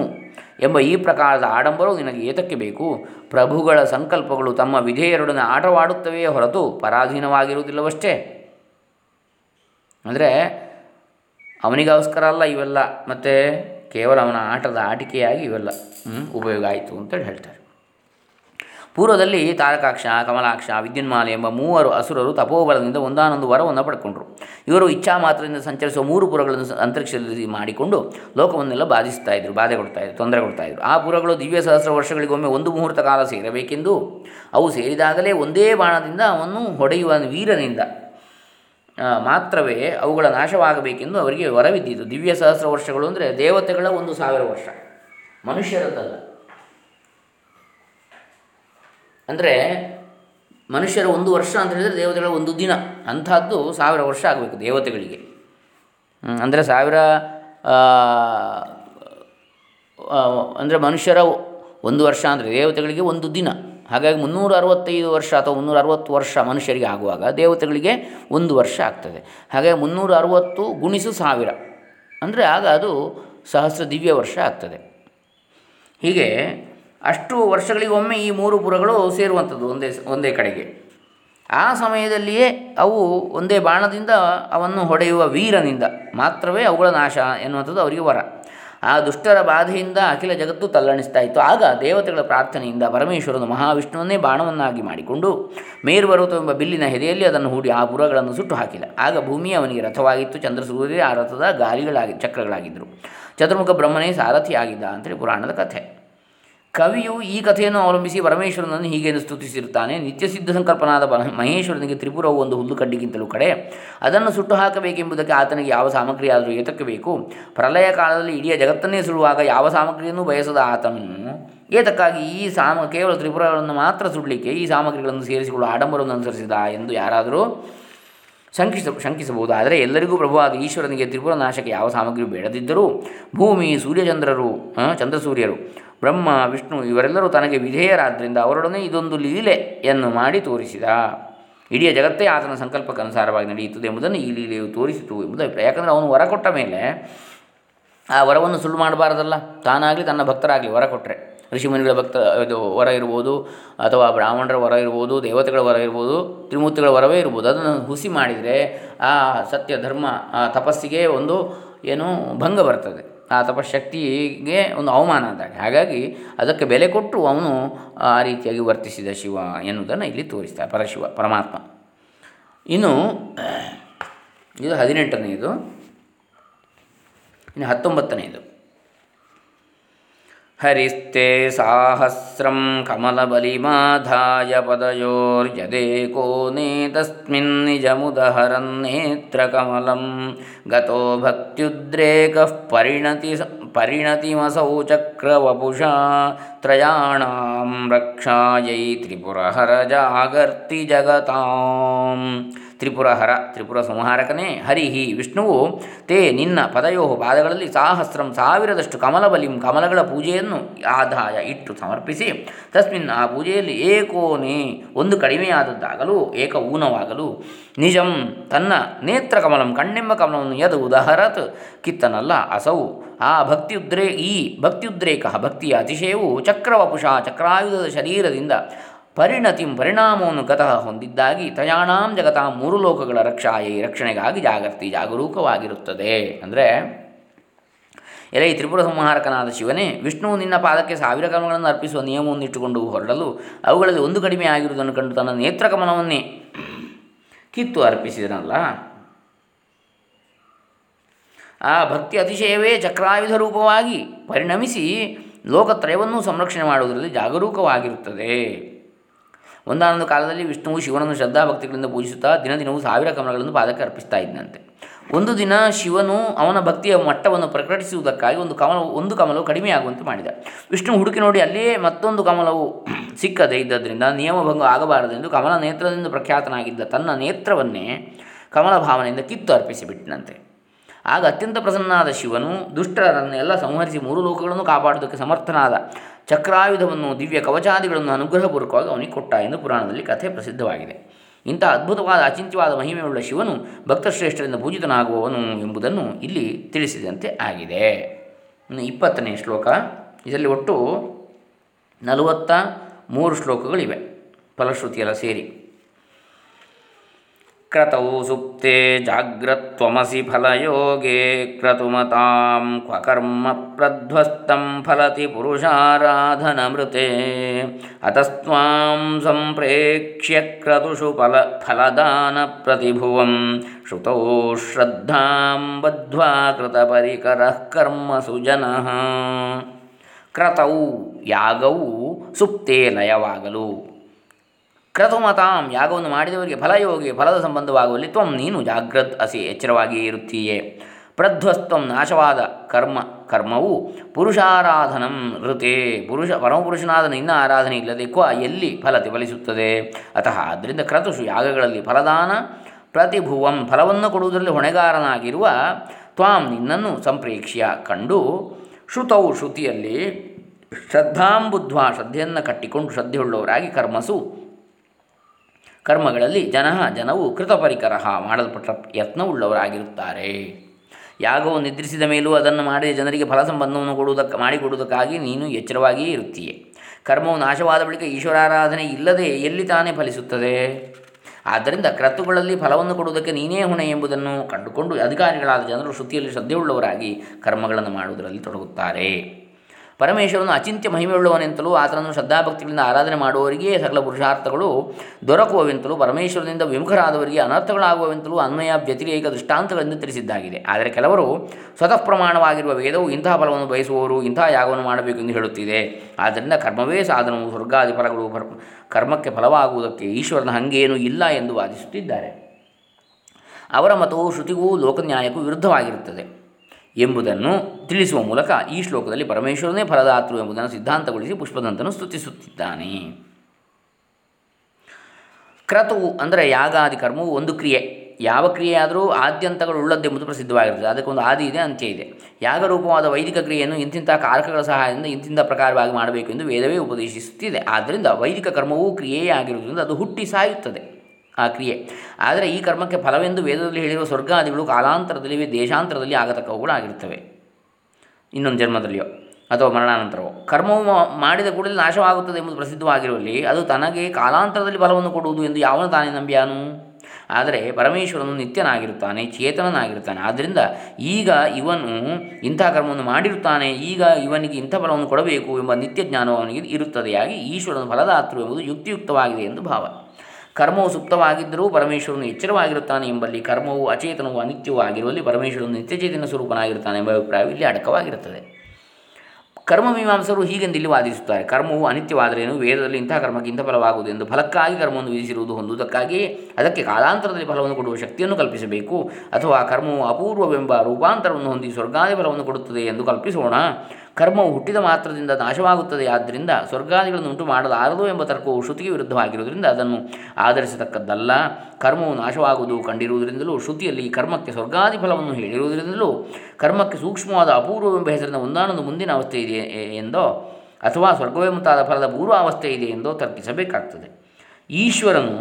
ಎಂಬ ಈ ಪ್ರಕಾರದ ಆಡಂಬರವು ನಿನಗೆ ಏತಕ್ಕೆ ಬೇಕು? ಪ್ರಭುಗಳ ಸಂಕಲ್ಪಗಳು ತಮ್ಮ ವಿಧೇಯರೊಡನೆ ಆಟವಾಡುತ್ತವೆಯೇ ಹೊರತು ಪರಾಧೀನವಾಗಿರುವುದಿಲ್ಲವಷ್ಟೇ. ಅಂದರೆ ಅವನಿಗೋಸ್ಕರ ಅಲ್ಲ ಇವೆಲ್ಲ, ಮತ್ತು ಕೇವಲ ಅವನ ಆಟದ ಆಟಿಕೆಯಾಗಿ ಇವೆಲ್ಲ ಉಪಯೋಗ ಆಯಿತು ಅಂತೇಳಿ ಹೇಳ್ತಾರೆ. ಪೂರ್ವದಲ್ಲಿ ತಾರಕಾಕ್ಷ, ಕಮಲಾಕ್ಷ, ವಿದ್ಯುನ್ಮಾಲೆ ಎಂಬ ಮೂವರು ಅಸುರರು ತಪೋಬಲದಿಂದ ಒಂದಾನೊಂದು ವರವನ್ನು ಪಡ್ಕೊಂಡ್ರು. ಇವರು ಇಚ್ಛಾ ಮಾತ್ರದಿಂದ ಸಂಚರಿಸುವ ಮೂರು ಪುರಗಳನ್ನು ಅಂತರಿಕ್ಷದಲ್ಲಿ ಮಾಡಿಕೊಂಡು ಲೋಕವನ್ನೆಲ್ಲ ಬಾಧಿಸ್ತಾ ಇದ್ರು, ಬಾಧೆ ಕೊಡ್ತಾಯಿದ್ರು, ತೊಂದರೆ ಕೊಡ್ತಾಯಿದ್ರು. ಆ ಪುರಗಳು ದಿವ್ಯ ಸಹಸ್ರ ವರ್ಷಗಳಿಗೊಮ್ಮೆ ಒಂದು ಮುಹೂರ್ತ ಕಾಲ ಸೇರಬೇಕೆಂದು ಅವು ಸೇರಿದಾಗಲೇ ಒಂದೇ ಬಾಣದಿಂದ ಅವನ್ನು ಹೊಡೆಯುವ ವೀರನಿಂದ ಮಾತ್ರವೇ ಅವುಗಳ ನಾಶವಾಗಬೇಕೆಂದು ಅವರಿಗೆ ವರವಿದ್ದಿತು. ದಿವ್ಯ ಸಹಸ್ರ ವರ್ಷಗಳು ಅಂದರೆ ದೇವತೆಗಳ 1000 ವರ್ಷ, ಮನುಷ್ಯರದ್ದಲ್ಲ. ಅಂದರೆ ಮನುಷ್ಯರ 1 ವರ್ಷ ಅಂತ ಹೇಳಿದರೆ ದೇವತೆಗಳ 1 ದಿನ, ಅಂಥದ್ದು 1000 ವರ್ಷ ಆಗಬೇಕು ದೇವತೆಗಳಿಗೆ. ಅಂದರೆ 1000 ಅಂದರೆ ಮನುಷ್ಯರ 1 ವರ್ಷ ಅಂದರೆ ದೇವತೆಗಳಿಗೆ 1 ದಿನ. ಹಾಗಾಗಿ 365 ವರ್ಷ ಅಥವಾ 360 ವರ್ಷ ಮನುಷ್ಯರಿಗೆ ಆಗುವಾಗ ದೇವತೆಗಳಿಗೆ 1 ವರ್ಷ ಆಗ್ತದೆ. ಹಾಗಾಗಿ 360 × 1000 ಅಂದರೆ ಆಗ ಅದು ಸಹಸ್ರ ದಿವ್ಯ ವರ್ಷ ಆಗ್ತದೆ. ಹೀಗೆ ಅಷ್ಟು ವರ್ಷಗಳಿಗೊಮ್ಮೆ ಈ ಮೂರು ಪುರಗಳು ಸೇರುವಂಥದ್ದು ಒಂದೇ ಕಡೆಗೆ. ಆ ಸಮಯದಲ್ಲಿಯೇ ಅವು ಒಂದೇ ಬಾಣದಿಂದ ಅವನ್ನು ಹೊಡೆಯುವ ವೀರನಿಂದ ಮಾತ್ರವೇ ಅವುಗಳ ನಾಶ ಎನ್ನುವಂಥದ್ದು ಅವರಿಗೆ ವರ. ಆ ದುಷ್ಟರ ಬಾಧೆಯಿಂದ ಅಖಿಲ ಜಗತ್ತು ತಲ್ಲಣಿಸ್ತಾ ಇತ್ತು. ಆಗ ದೇವತೆಗಳ ಪ್ರಾರ್ಥನೆಯಿಂದ ಪರಮೇಶ್ವರನು ಮಹಾವಿಷ್ಣುವನ್ನೇ ಬಾಣವನ್ನಾಗಿ ಮಾಡಿಕೊಂಡು ಮೇರುಪರ್ವತವೆಂಬ ಬಿಲ್ಲಿನ ಹೆದೆಯಲ್ಲಿ ಅದನ್ನು ಹೂಡಿ ಆ ಪುರಗಳನ್ನು ಸುಟ್ಟು ಹಾಕಿದ. ಆಗ ಭೂಮಿಯೇ ಅವನಿಗೆ ರಥವಾಗಿತ್ತು, ಚಂದ್ರಸೂರ್ಯ ಆ ರಥದ ಗಾಲಿಗಳಾಗಿ ಚಕ್ರಗಳಾಗಿದ್ದರು, ಚತುರ್ಮುಖ ಬ್ರಹ್ಮನೇ ಸಾರಥಿ ಆಗಿದ್ದ ಅಂತೇಳಿ ಪುರಾಣದ ಕಥೆ. ಕವಿಯು ಈ ಕಥೆಯನ್ನು ಅವಲಂಬಿಸಿ ಪರಮೇಶ್ವರನನ್ನು ಹೀಗೆ ಸ್ತುತಿಸಿರುತ್ತಾನೆ. ನಿತ್ಯಸಿದ್ಧ ಸಂಕಲ್ಪನಾದ ಮಹೇಶ್ವರನಿಗೆ ತ್ರಿಪುರವು ಒಂದು ಹುಲ್ಲು ಕಡ್ಡಿಗಿಂತಲೂ ಕಡೆ, ಅದನ್ನು ಸುಟ್ಟು ಹಾಕಬೇಕೆಂಬುದಕ್ಕೆ ಆತನಿಗೆ ಯಾವ ಸಾಮಗ್ರಿಯಾದರೂ ಏತಕ್ಕೆ ಬೇಕು? ಪ್ರಲಯ ಕಾಲದಲ್ಲಿ ಇಡೀ ಜಗತ್ತನ್ನೇ ಸುಡುವಾಗ ಯಾವ ಸಾಮಗ್ರಿಯನ್ನು ಬಯಸದ ಆತನು ಏತಕ್ಕಾಗಿ ಈ ಕೇವಲ ತ್ರಿಪುರಗಳನ್ನು ಮಾತ್ರ ಸುಡಲಿಕ್ಕೆ ಈ ಸಾಮಗ್ರಿಗಳನ್ನು ಸೇರಿಸಿಕೊಳ್ಳುವ ಆಡಂಬರವನ್ನು ಅನುಸರಿಸಿದ ಎಂದು ಯಾರಾದರೂ ಶಂಕಿಸಬಹುದು. ಆದರೆ ಎಲ್ಲರಿಗೂ ಪ್ರಭುವಾದ ಈಶ್ವರನಿಗೆ ತ್ರಿಪುರ ನಾಶಕ್ಕೆ ಯಾವ ಸಾಮಗ್ರಿ ಬೇಡದಿದ್ದರೂ ಭೂಮಿ, ಚಂದ್ರಸೂರ್ಯರು, ಬ್ರಹ್ಮ, ವಿಷ್ಣು ಇವರೆಲ್ಲರೂ ತನಗೆ ವಿಧೇಯರಾದ್ದರಿಂದ ಅವರೊಡನೆ ಇದೊಂದು ಲೀಲೆಯನ್ನು ಮಾಡಿ ತೋರಿಸಿದ. ಇಡೀ ಜಗತ್ತೇ ಆತನ ಸಂಕಲ್ಪಕ್ಕನುಸಾರವಾಗಿ ನಡೆಯುತ್ತದೆ ಎಂಬುದನ್ನು ಈ ಲೀಲೆಯು ತೋರಿಸಿತು ಎಂಬುದು ಅಭಿಪ್ರಾಯ. ಯಾಕಂದರೆ ಅವನು ವರ ಕೊಟ್ಟ ಮೇಲೆ ಆ ವರವನ್ನು ಸುಳ್ಳು ಮಾಡಬಾರ್ದಲ್ಲ. ತಾನಾಗಲಿ ತನ್ನ ಭಕ್ತರಾಗಲಿ ವರ ಕೊಟ್ಟರೆ, ಋಷಿಮುನಿಗಳ ಇದು ವರ ಇರ್ಬೋದು, ಅಥವಾ ಬ್ರಾಹ್ಮಣರ ವರ ಇರ್ಬೋದು, ದೇವತೆಗಳ ವರ ಇರ್ಬೋದು, ತ್ರಿಮೂರ್ತಿಗಳ ವರವೇ ಇರ್ಬೋದು, ಅದನ್ನು ಹುಸಿ ಮಾಡಿದರೆ ಆ ಸತ್ಯ ಧರ್ಮ ಆ ತಪಸ್ಸಿಗೆ ಒಂದು ಏನು ಭಂಗ ಬರ್ತದೆ, ಆ ತಪಶಕ್ತಿಗೆ ಒಂದು ಅವಮಾನ ಆದಾಗ. ಹಾಗಾಗಿ ಅದಕ್ಕೆ ಬೆಲೆ ಕೊಟ್ಟು ಅವನು ಆ ರೀತಿಯಾಗಿ ವರ್ತಿಸಿದ ಶಿವ ಎನ್ನುವುದನ್ನು ಇಲ್ಲಿ ತೋರಿಸ್ತಾರೆ ಪರಶಿವ ಪರಮಾತ್ಮ. ಇನ್ನು ಇದು 18ನೇದು. ಇನ್ನು 19ನೇದು. ಹರಿಸ್ತೆ ಸಾಹಸ್ರಂ ಕಮಲಬಲಿಮಾಧಾಯ ಪದಯೋರ್ಯದೇಕೋ ನೇತಸ್ಮಿನ್ ನಿಜಮುದಹರನ್ನೇತ್ರ ಕಮಲಂ ಗತೋ ಭಕ್ತ್ಯುದ್ರೇಕಃ ಪರಿಣತಿಮಸೌ ಚಕ್ರವಪುಷಾ ತ್ರಯಾಣಾಂ ರಕ್ಷಾಯೈ ತ್ರಿಪುರಹರ ಜಾಗರ್ತಿ ಜಗತಾಂ. ತ್ರಿಪುರಹರ, ತ್ರಿಪುರ ಸಂಹಾರಕನೇ ಹರಿಹಿ ವಿಷ್ಣುವು, ತೇ ನಿನ್ನ ಪದಯೋ ಪಾದಗಳಲ್ಲಿ ಸಾಹಸ್ರಂ ಸಾವಿರದಷ್ಟು ಕಮಲಬಲಿಂ ಕಮಲಗಳ ಪೂಜೆಯನ್ನು ಆದಾಯ ಇಟ್ಟು ಸಮರ್ಪಿಸಿ, ತಸ್ಮಿನ್ ಆ ಪೂಜೆಯಲ್ಲಿ ಏಕೋನೇ ಒಂದು ಕಡಿಮೆಯಾದದ್ದಾಗಲೂ ಏಕ ಊನವಾಗಲು, ನಿಜಂ ತನ್ನ ನೇತ್ರ ಕಮಲಂ ಕಣ್ಣೆಂಬ ಕಮಲವನ್ನು ಯದು ಉದಹರತ್ ಕಿತ್ತನಲ್ಲ ಅಸೌ ಆ ಈ ಭಕ್ತಿಯುದ್ರೇಕ ಭಕ್ತಿಯ ಅತಿಶಯವು ಚಕ್ರವಪುಷ ಚಕ್ರಾಯುಧದ ಶರೀರದಿಂದ ಪರಿಣಾಮವನ್ನು ಗತಃ ಹೊಂದಿದ್ದಾಗಿ ತ್ರಯಾಣಾಂ ಜಗತಾಂ ಮೂರು ಲೋಕಗಳ ರಕ್ಷಾಯೇ ರಕ್ಷಣೆಗಾಗಿ ಜಾಗೃತಿ ಜಾಗರೂಕವಾಗಿರುತ್ತದೆ. ಅಂದರೆ ಎಲೆ ಈ ತ್ರಿಪುರ ಸಂಹಾರಕನಾದ ಶಿವನೇ ವಿಷ್ಣುವು ನಿನ್ನ ಪಾದಕ್ಕೆ ಸಾವಿರ ಕಮಲಗಳನ್ನು ಅರ್ಪಿಸುವ ನಿಯಮವನ್ನು ಇಟ್ಟುಕೊಂಡು ಹೊರಡಲು ಅವುಗಳಲ್ಲಿ ಒಂದು ಕಡಿಮೆ ಆಗಿರುವುದನ್ನು ಕಂಡು ತನ್ನ ನೇತ್ರ ಕಮಲವನ್ನೇ ಕಿತ್ತು ಅರ್ಪಿಸಿದನಲ್ಲ, ಆ ಭಕ್ತಿ ಅತಿಶಯವೇ ಚಕ್ರಾಯುಧ ರೂಪವಾಗಿ ಪರಿಣಮಿಸಿ ಲೋಕತ್ರಯವನ್ನೂ ಸಂರಕ್ಷಣೆ ಮಾಡುವುದರಲ್ಲಿ ಜಾಗರೂಕವಾಗಿರುತ್ತದೆ. ಒಂದಾನೊಂದು ಕಾಲದಲ್ಲಿ ವಿಷ್ಣುವು ಶಿವನನ್ನು ಶ್ರದ್ಧಾಭಕ್ತಿಗಳಿಂದ ಪೂಜಿಸುತ್ತಾ ದಿನದಿನವೂ ಸಾವಿರ ಕಮಲಗಳನ್ನು ಪಾದಕ್ಕೆ ಅರ್ಪಿಸ್ತಾ ಇದ್ದಂತೆ. ಒಂದು ದಿನ ಶಿವನು ಅವನ ಭಕ್ತಿಯ ಮಟ್ಟವನ್ನು ಪ್ರಕಟಿಸುವುದಕ್ಕಾಗಿ ಒಂದು ಕಮಲವು ಕಡಿಮೆಯಾಗುವಂತೆ ಮಾಡಿದ. ವಿಷ್ಣು ಹುಡುಕಿ ನೋಡಿ ಅಲ್ಲಿಯೇ ಮತ್ತೊಂದು ಕಮಲವು ಸಿಕ್ಕದೇ ಇದ್ದರಿಂದ ನಿಯಮಭಂಗ ಆಗಬಾರದೆಂದು ಕಮಲ ನೇತ್ರದಿಂದ ಪ್ರಖ್ಯಾತನಾಗಿದ್ದ ತನ್ನ ನೇತ್ರವನ್ನೇ ಕಮಲ ಭಾವನೆಯಿಂದ ಕಿತ್ತು ಅರ್ಪಿಸಿಬಿಟ್ಟನಂತೆ. ಆಗ ಅತ್ಯಂತ ಪ್ರಸನ್ನಾದ ಶಿವನು ದುಷ್ಟರನ್ನೆಲ್ಲ ಸಂಹರಿಸಿ ಮೂರು ಲೋಕಗಳನ್ನು ಕಾಪಾಡುವುದಕ್ಕೆ ಸಮರ್ಥನಾದ ಚಕ್ರಾಯುಧವನ್ನು ದಿವ್ಯ ಕವಚಾದಿಗಳನ್ನು ಅನುಗ್ರಹಪೂರ್ವಕವಾಗಿ ಅವನಿಗೆ ಕೊಟ್ಟ ಎಂದು ಪುರಾಣದಲ್ಲಿ ಕಥೆ ಪ್ರಸಿದ್ಧವಾಗಿದೆ. ಇಂಥ ಅದ್ಭುತವಾದ ಅಚಿಂತ್ಯವಾದ ಮಹಿಮೆಯುಳ್ಳ ಶಿವನು ಭಕ್ತಶ್ರೇಷ್ಠರಿಂದ ಪೂಜಿತನಾಗುವವನು ಎಂಬುದನ್ನು ಇಲ್ಲಿ ತಿಳಿಸಿದಂತೆ ಆಗಿದೆ. 20ನೇ ಶ್ಲೋಕ. ಇದರಲ್ಲಿ ಒಟ್ಟು 43 ಶ್ಲೋಕಗಳಿವೆ ಫಲಶ್ರುತಿಯೆಲ್ಲ ಸೇರಿ. ಕ್ರತೌ ಸುಪ್ತೇ ಜಾಗ್ರತ್ವಮಸಿ ಫಲಯೋಗೇ ಕ್ರತುಮತಾಂ ಕ್ವಕರ್ಮ ಪ್ರಧ್ವಸ್ತಂ ಫಲತಿ ಪುರುಷಾರಾಧನಮೃತೇ ಅತಸ್ತ್ವಾಂ ಸಂಪ್ರೇಕ್ಷ್ಯ ಕ್ರತುಷು ಫಲದಾನ ಪ್ರತಿಭುವಂ ಶ್ರುತೌ ಶ್ರದ್ಧಾಂ ಬದ್ಧ್ವಾ ಕೃತಪರಿಕರಃ ಕರ್ಮಸು ಜನಃ. ಕ್ರತೌ ಯಾಗವು, ಸುಪ್ತೇ ಲಯವಾಗಲು, ಕ್ರತುಮತಾಂ ಯಾಗವನ್ನು ಮಾಡಿದವರಿಗೆ, ಫಲಯೋಗಿ ಫಲದ ಸಂಬಂಧವಾಗುವಲ್ಲಿ, ತ್ವಂ ನೀನು, ಜಾಗ್ರತ್ ಅಸಿ ಎಚ್ಚರವಾಗಿಯೇ ಇರುತ್ತೀಯೇ, ಪ್ರಧ್ವಸ್ತ್ವಂ ನಾಶವಾದ ಕರ್ಮವು, ಪುರುಷಾರಾಧನಂ ಋತೇ ಪರಮಪುರುಷನಾದ ನಿನ್ನ ಆರಾಧನೆ ಇಲ್ಲದೆ ಕ್ವ ಎಲ್ಲಿ ಫಲತೆ ಫಲಿಸುತ್ತದೆ. ಅತಃ ಆದ್ದರಿಂದ ಕ್ರತುಷು ಯಾಗಗಳಲ್ಲಿ ಫಲದಾನ ಪ್ರತಿಭುವಂ ಫಲವನ್ನು ಕೊಡುವುದರಲ್ಲಿ ಹೊಣೆಗಾರನಾಗಿರುವ ತ್ವಾಂ ನಿನ್ನನ್ನು ಸಂಪ್ರೇಕ್ಷ್ಯ ಕಂಡು ಶ್ರುತೌ ಶ್ರುತಿಯಲ್ಲಿ ಶ್ರದ್ಧಾಂಬುದ್ಧ್ವಾ ಶ್ರದ್ಧೆಯನ್ನು ಕಟ್ಟಿಕೊಂಡು ಶ್ರದ್ಧೆಯುಳ್ಳವರಾಗಿ ಕರ್ಮಸು ಕರ್ಮಗಳಲ್ಲಿ ಜನವು ಕೃತಪರಿಕರ ಮಾಡಲ್ಪಟ್ಟ ಯತ್ನವುಳ್ಳವರಾಗಿರುತ್ತಾರೆ. ಯಾಗವು ನಿದ್ರಿಸಿದ ಮೇಲೂ ಅದನ್ನು ಮಾಡದೆ ಜನರಿಗೆ ಫಲ ಸಂಬಂಧವನ್ನು ಮಾಡಿಕೊಡುವುದಕ್ಕಾಗಿ ನೀನು ಎಚ್ಚರವಾಗಿಯೇ ಇರುತ್ತೀಯೇ. ಕರ್ಮವು ನಾಶವಾದ ಬಳಿಕ ಈಶ್ವರಾರಾಧನೆ ಇಲ್ಲದೆ ಎಲ್ಲಿ ತಾನೇ ಫಲಿಸುತ್ತದೆ. ಆದ್ದರಿಂದ ಕ್ರತುಗಳಲ್ಲಿ ಫಲವನ್ನು ಕೊಡುವುದಕ್ಕೆ ನೀನೇ ಹೊಣೆ ಎಂಬುದನ್ನು ಕಂಡುಕೊಂಡು ಅಧಿಕಾರಿಗಳಾದ ಜನರು ಶ್ರುತಿಯಲ್ಲಿ ಶ್ರದ್ಧೆಯುಳ್ಳವರಾಗಿ ಕರ್ಮಗಳನ್ನು ಮಾಡುವುದರಲ್ಲಿ ತೊಡಗುತ್ತಾರೆ. ಪರಮೇಶ್ವರನು ಅಚಿಂತ್ಯ ಮಹಿಮೆಯುಳ್ಳವನೆಂತಲೂ ಆತನನ್ನು ಶ್ರದ್ಧಾಭಕ್ತಿಗಳಿಂದ ಆರಾಧನೆ ಮಾಡುವವರಿಗೆ ಸಕಲ ಪುರುಷಾರ್ಥಗಳು ದೊರಕುವವೆಂತಲೂ ಪರಮೇಶ್ವರನಿಂದ ವಿಮುಖರಾದವರಿಗೆ ಅನರ್ಥಗಳಾಗುವವೆಂತಲೂ ಅನ್ವಯ ವ್ಯತಿರೇಕ ದೃಷ್ಟಾಂತಗಳಿಂದ ತಿಳಿಸಿದ್ದಾಗಿದೆ. ಆದರೆ ಕೆಲವರು ಸ್ವತಃ ಪ್ರಮಾಣವಾಗಿರುವ ವೇದವು ಇಂತಹ ಫಲವನ್ನು ಬಯಸುವವರು ಇಂತಹ ಯಾಗವನ್ನು ಮಾಡಬೇಕೆಂದು ಹೇಳುತ್ತಿದೆ. ಆದ್ದರಿಂದ ಕರ್ಮವೇ ಸಾಧನವು, ಸ್ವರ್ಗಾದಿ ಫಲಗಳು ಕರ್ಮಕ್ಕೆ ಫಲವಾಗುವುದಕ್ಕೆ ಈಶ್ವರನ ಹಂಗೇನೂ ಇಲ್ಲ ಎಂದು ವಾದಿಸುತ್ತಿದ್ದಾರೆ. ಅವರ ಮತವು ಶ್ರುತಿಗೂ ಲೋಕನ್ಯಾಯಕ್ಕೂ ವಿರುದ್ಧವಾಗಿರುತ್ತದೆ ಎಂಬುದನ್ನು ತಿಳಿಸುವ ಮೂಲಕ ಈ ಶ್ಲೋಕದಲ್ಲಿ ಪರಮೇಶ್ವರನೇ ಫಲದಾತೃ ಎಂಬುದನ್ನು ಸಿದ್ಧಾಂತಗೊಳಿಸಿ ಪುಷ್ಪದಂತನು ಸ್ತುತಿಸುತ್ತಿದ್ದಾನೆ. ಕ್ರತವು ಅಂದರೆ ಯಾಗಾದಿ ಕರ್ಮವು ಒಂದು ಕ್ರಿಯೆ. ಯಾವ ಕ್ರಿಯೆಯಾದರೂ ಆದ್ಯಂತಗಳು ಉಳ್ಳದ್ದೆಂಬುದು ಪ್ರಸಿದ್ಧವಾಗಿರುತ್ತದೆ. ಅದಕ್ಕೊಂದು ಆದಿ ಇದೆ, ಅಂತ್ಯ ಇದೆ. ಯಾಗರೂಪವಾದ ವೈದಿಕ ಕ್ರಿಯೆಯನ್ನು ಇಂತಿಂಥ ಕಾರಕಗಳ ಸಹಾಯದಿಂದ ಇಂತಿಂಥ ಪ್ರಕಾರವಾಗಿ ಮಾಡಬೇಕು ಎಂದು ವೇದವೇ ಉಪದೇಶಿಸುತ್ತಿದೆ. ಆದ್ದರಿಂದ ವೈದಿಕ ಕರ್ಮವೂ ಕ್ರಿಯೆಯೇ ಆಗಿರುವುದರಿಂದ ಅದು ಹುಟ್ಟಿ ಸಾಯುತ್ತದೆ ಆ ಕ್ರಿಯೆ. ಆದರೆ ಈ ಕರ್ಮಕ್ಕೆ ಫಲವೆಂದು ವೇದದಲ್ಲಿ ಹೇಳಿರುವ ಸ್ವರ್ಗಾದಿಗಳು ಕಾಲಾಂತರದಲ್ಲಿ ದೇಶಾಂತರದಲ್ಲಿ ಆಗತಕ್ಕವುಗಳಾಗಿರ್ತವೆ, ಇನ್ನೊಂದು ಜನ್ಮದಲ್ಲಿಯೋ ಅಥವಾ ಮರಣಾನಂತರವೋ. ಕರ್ಮವು ಮಾಡಿದ ಕೂಡಲೇ ನಾಶವಾಗುತ್ತದೆ ಎಂಬುದು ಪ್ರಸಿದ್ಧವಾಗಿರುವಲ್ಲಿ ಅದು ತನಗೆ ಕಾಲಾಂತರದಲ್ಲಿ ಫಲವನ್ನು ಕೊಡುವುದು ಎಂದು ಯಾವನು ತಾನೇ ನಂಬಿಯಾನು? ಆದರೆ ಪರಮೇಶ್ವರನು ನಿತ್ಯನಾಗಿರುತ್ತಾನೆ, ಚೇತನನಾಗಿರುತ್ತಾನೆ. ಆದ್ದರಿಂದ ಈಗ ಇವನು ಇಂಥ ಕರ್ಮವನ್ನು ಮಾಡಿರುತ್ತಾನೆ, ಈಗ ಇವನಿಗೆ ಇಂಥ ಫಲವನ್ನು ಕೊಡಬೇಕು ಎಂಬ ನಿತ್ಯ ಜ್ಞಾನವು ಅವನಿಗೆ ಇರುತ್ತದೆಯಾಗಿ ಈಶ್ವರನು ಫಲದಾತೃ ಎಂಬುದು ಯುಕ್ತಿಯುಕ್ತವಾಗಿದೆ ಎಂದು ಭಾವ. ಕರ್ಮವು ಸುಪ್ತವಾಗಿದ್ದರೂ ಪರಮೇಶ್ವರನು ಎಚ್ಚರವಾಗಿರುತ್ತಾನೆ ಎಂಬಲ್ಲಿ, ಕರ್ಮವು ಅಚೇತನವು ಅನಿತ್ಯವೂ ಆಗಿರುವಲ್ಲಿ ಪರಮೇಶ್ವರನು ನಿತ್ಯಚೇತನ ಸ್ವರೂಪನಾಗಿರುತ್ತಾನೆ ಎಂಬ ಅಭಿಪ್ರಾಯವು ಇಲ್ಲಿ ಅಡಕವಾಗಿರುತ್ತದೆ. ಕರ್ಮಮೀಮಾಂಸರು ಹೀಗೆಂದಿಲ್ಲಿ ವಾದಿಸುತ್ತಾರೆ. ಕರ್ಮವು ಅನಿತ್ಯವಾದರೇನು, ವೇದದಲ್ಲಿ ಇಂತಹ ಕರ್ಮಕ್ಕೆ ಇಂಥ ಫಲವಾಗುವುದು ಎಂದು ಫಲಕ್ಕಾಗಿ ಕರ್ಮವನ್ನು ವಿಧಿಸಿರುವುದು ಹೊಂದುವುದಕ್ಕಾಗಿ ಅದಕ್ಕೆ ಕಾಲಾಂತರದಲ್ಲಿ ಫಲವನ್ನು ಕೊಡುವ ಶಕ್ತಿಯನ್ನು ಕಲ್ಪಿಸಬೇಕು. ಅಥವಾ ಕರ್ಮವು ಅಪೂರ್ವವೆಂಬ ರೂಪಾಂತರವನ್ನು ಹೊಂದಿ ಸ್ವರ್ಗಾದಿ ಫಲವನ್ನು ಕೊಡುತ್ತದೆ ಎಂದು ಕಲ್ಪಿಸೋಣ. ಕರ್ಮವು ಹುಟ್ಟಿದ ಮಾತ್ರದಿಂದ ನಾಶವಾಗುತ್ತದೆ, ಆದ್ದರಿಂದ ಸ್ವರ್ಗಾದಿಗಳನ್ನು ಉಂಟು ಮಾಡಲಾರದು ಎಂಬ ತರ್ಕವು ಶ್ರುತಿಗೆ ವಿರುದ್ಧವಾಗಿರುವುದರಿಂದ ಅದನ್ನು ಆಧರಿಸತಕ್ಕದ್ದಲ್ಲ. ಕರ್ಮವು ನಾಶವಾಗುವುದು ಕಂಡಿರುವುದರಿಂದಲೂ ಶ್ರುತಿಯಲ್ಲಿ ಕರ್ಮಕ್ಕೆ ಸ್ವರ್ಗಾದಿ ಫಲವನ್ನು ಹೇಳಿರುವುದರಿಂದಲೂ ಕರ್ಮಕ್ಕೆ ಸೂಕ್ಷ್ಮವಾದ ಅಪೂರ್ವವೆಂಬ ಹೆಸರಿನ ಒಂದಾನೊಂದು ಮುಂದಿನ ಅವಸ್ಥೆ ಇದೆ ಎಂದೋ ಅಥವಾ ಸ್ವರ್ಗವೇ ಮುಂತಾದ ಫಲದ ಪೂರ್ವಾವಸ್ಥೆ ಇದೆ ಎಂದೋ ತರ್ಕಿಸಬೇಕಾಗ್ತದೆ. ಈಶ್ವರನು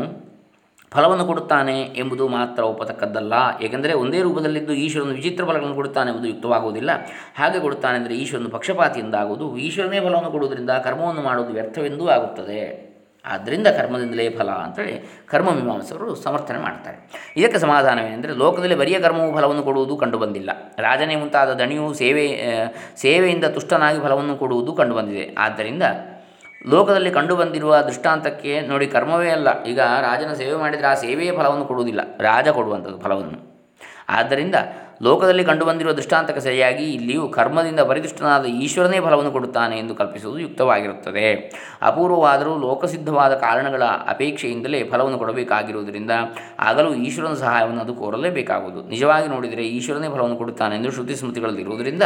ಫಲವನ್ನು ಕೊಡುತ್ತಾನೆ ಎಂಬುದು ಮಾತ್ರ ಒಪ್ಪತಕ್ಕದ್ದಲ್ಲ. ಏಕೆಂದರೆ ಒಂದೇ ರೂಪದಲ್ಲಿದ್ದು ಈಶ್ವರನು ವಿಚಿತ್ರ ಫಲಗಳನ್ನು ಕೊಡುತ್ತಾನೆ ಎಂಬುದು ಯುಕ್ತವಾಗುವುದಿಲ್ಲ. ಹಾಗೆ ಕೊಡುತ್ತಾನೆ ಅಂದರೆ ಈಶ್ವರನು ಪಕ್ಷಪಾತಿಯಿಂದಾಗುವುದು, ಈಶ್ವರನೇ ಫಲವನ್ನು ಕೊಡುವುದರಿಂದ ಕರ್ಮವನ್ನು ಮಾಡುವುದು ವ್ಯರ್ಥವೆಂದೂ ಆಗುತ್ತದೆ. ಆದ್ದರಿಂದ ಕರ್ಮದಿಂದಲೇ ಫಲ ಅಂತೇಳಿ ಕರ್ಮಮೀಮಾಂಸರು ಸಮರ್ಥನೆ ಮಾಡ್ತಾರೆ. ಇದಕ್ಕೆ ಸಮಾಧಾನವೇನೆಂದರೆ ಲೋಕದಲ್ಲಿ ಬರಿಯ ಕರ್ಮವು ಫಲವನ್ನು ಕೊಡುವುದು ಕಂಡುಬಂದಿಲ್ಲ. ರಾಜನೇ ಮುಂತಾದ ದಣಿಯು ಸೇವೆಯಿಂದ ತುಷ್ಟನಾಗಿ ಫಲವನ್ನು ಕೊಡುವುದು ಕಂಡುಬಂದಿದೆ. ಆದ್ದರಿಂದ ಲೋಕದಲ್ಲಿ ಕಂಡುಬಂದಿರುವ ದೃಷ್ಟಾಂತಕ್ಕೆ ನೋಡಿ ಕರ್ಮವೇ ಅಲ್ಲ. ಈಗ ರಾಜನ ಸೇವೆ ಮಾಡಿದರೆ ಆ ಸೇವೆಯೇ ಫಲವನ್ನು ಕೊಡುವುದಿಲ್ಲ, ರಾಜ ಕೊಡುವಂಥದ್ದು ಫಲವನ್ನು. ಆದ್ದರಿಂದ ಲೋಕದಲ್ಲಿ ಕಂಡುಬಂದಿರುವ ದೃಷ್ಟಾಂತಕ್ಕೆ ಸರಿಯಾಗಿ ಇಲ್ಲಿಯೂ ಕರ್ಮದಿಂದ ಪರಿದುಷ್ಟನಾದ ಈಶ್ವರನೇ ಫಲವನ್ನು ಕೊಡುತ್ತಾನೆ ಎಂದು ಕಲ್ಪಿಸುವುದು ಯುಕ್ತವಾಗಿರುತ್ತದೆ. ಅಪೂರ್ವವಾದರೂ ಲೋಕಸಿದ್ಧವಾದ ಕಾರಣಗಳ ಅಪೇಕ್ಷೆಯಿಂದಲೇ ಫಲವನ್ನು ಕೊಡಬೇಕಾಗಿರುವುದರಿಂದ ಆಗಲೂ ಈಶ್ವರನ ಸಹಾಯವನ್ನು ಅದು ಕೋರಲೇಬೇಕಾಗುವುದು. ನಿಜವಾಗಿ ನೋಡಿದರೆ ಈಶ್ವರನೇ ಫಲವನ್ನು ಕೊಡುತ್ತಾನೆ ಎಂದು ಶ್ರುತಿ ಸ್ಮೃತಿಗಳಲ್ಲಿ ಇರುವುದರಿಂದ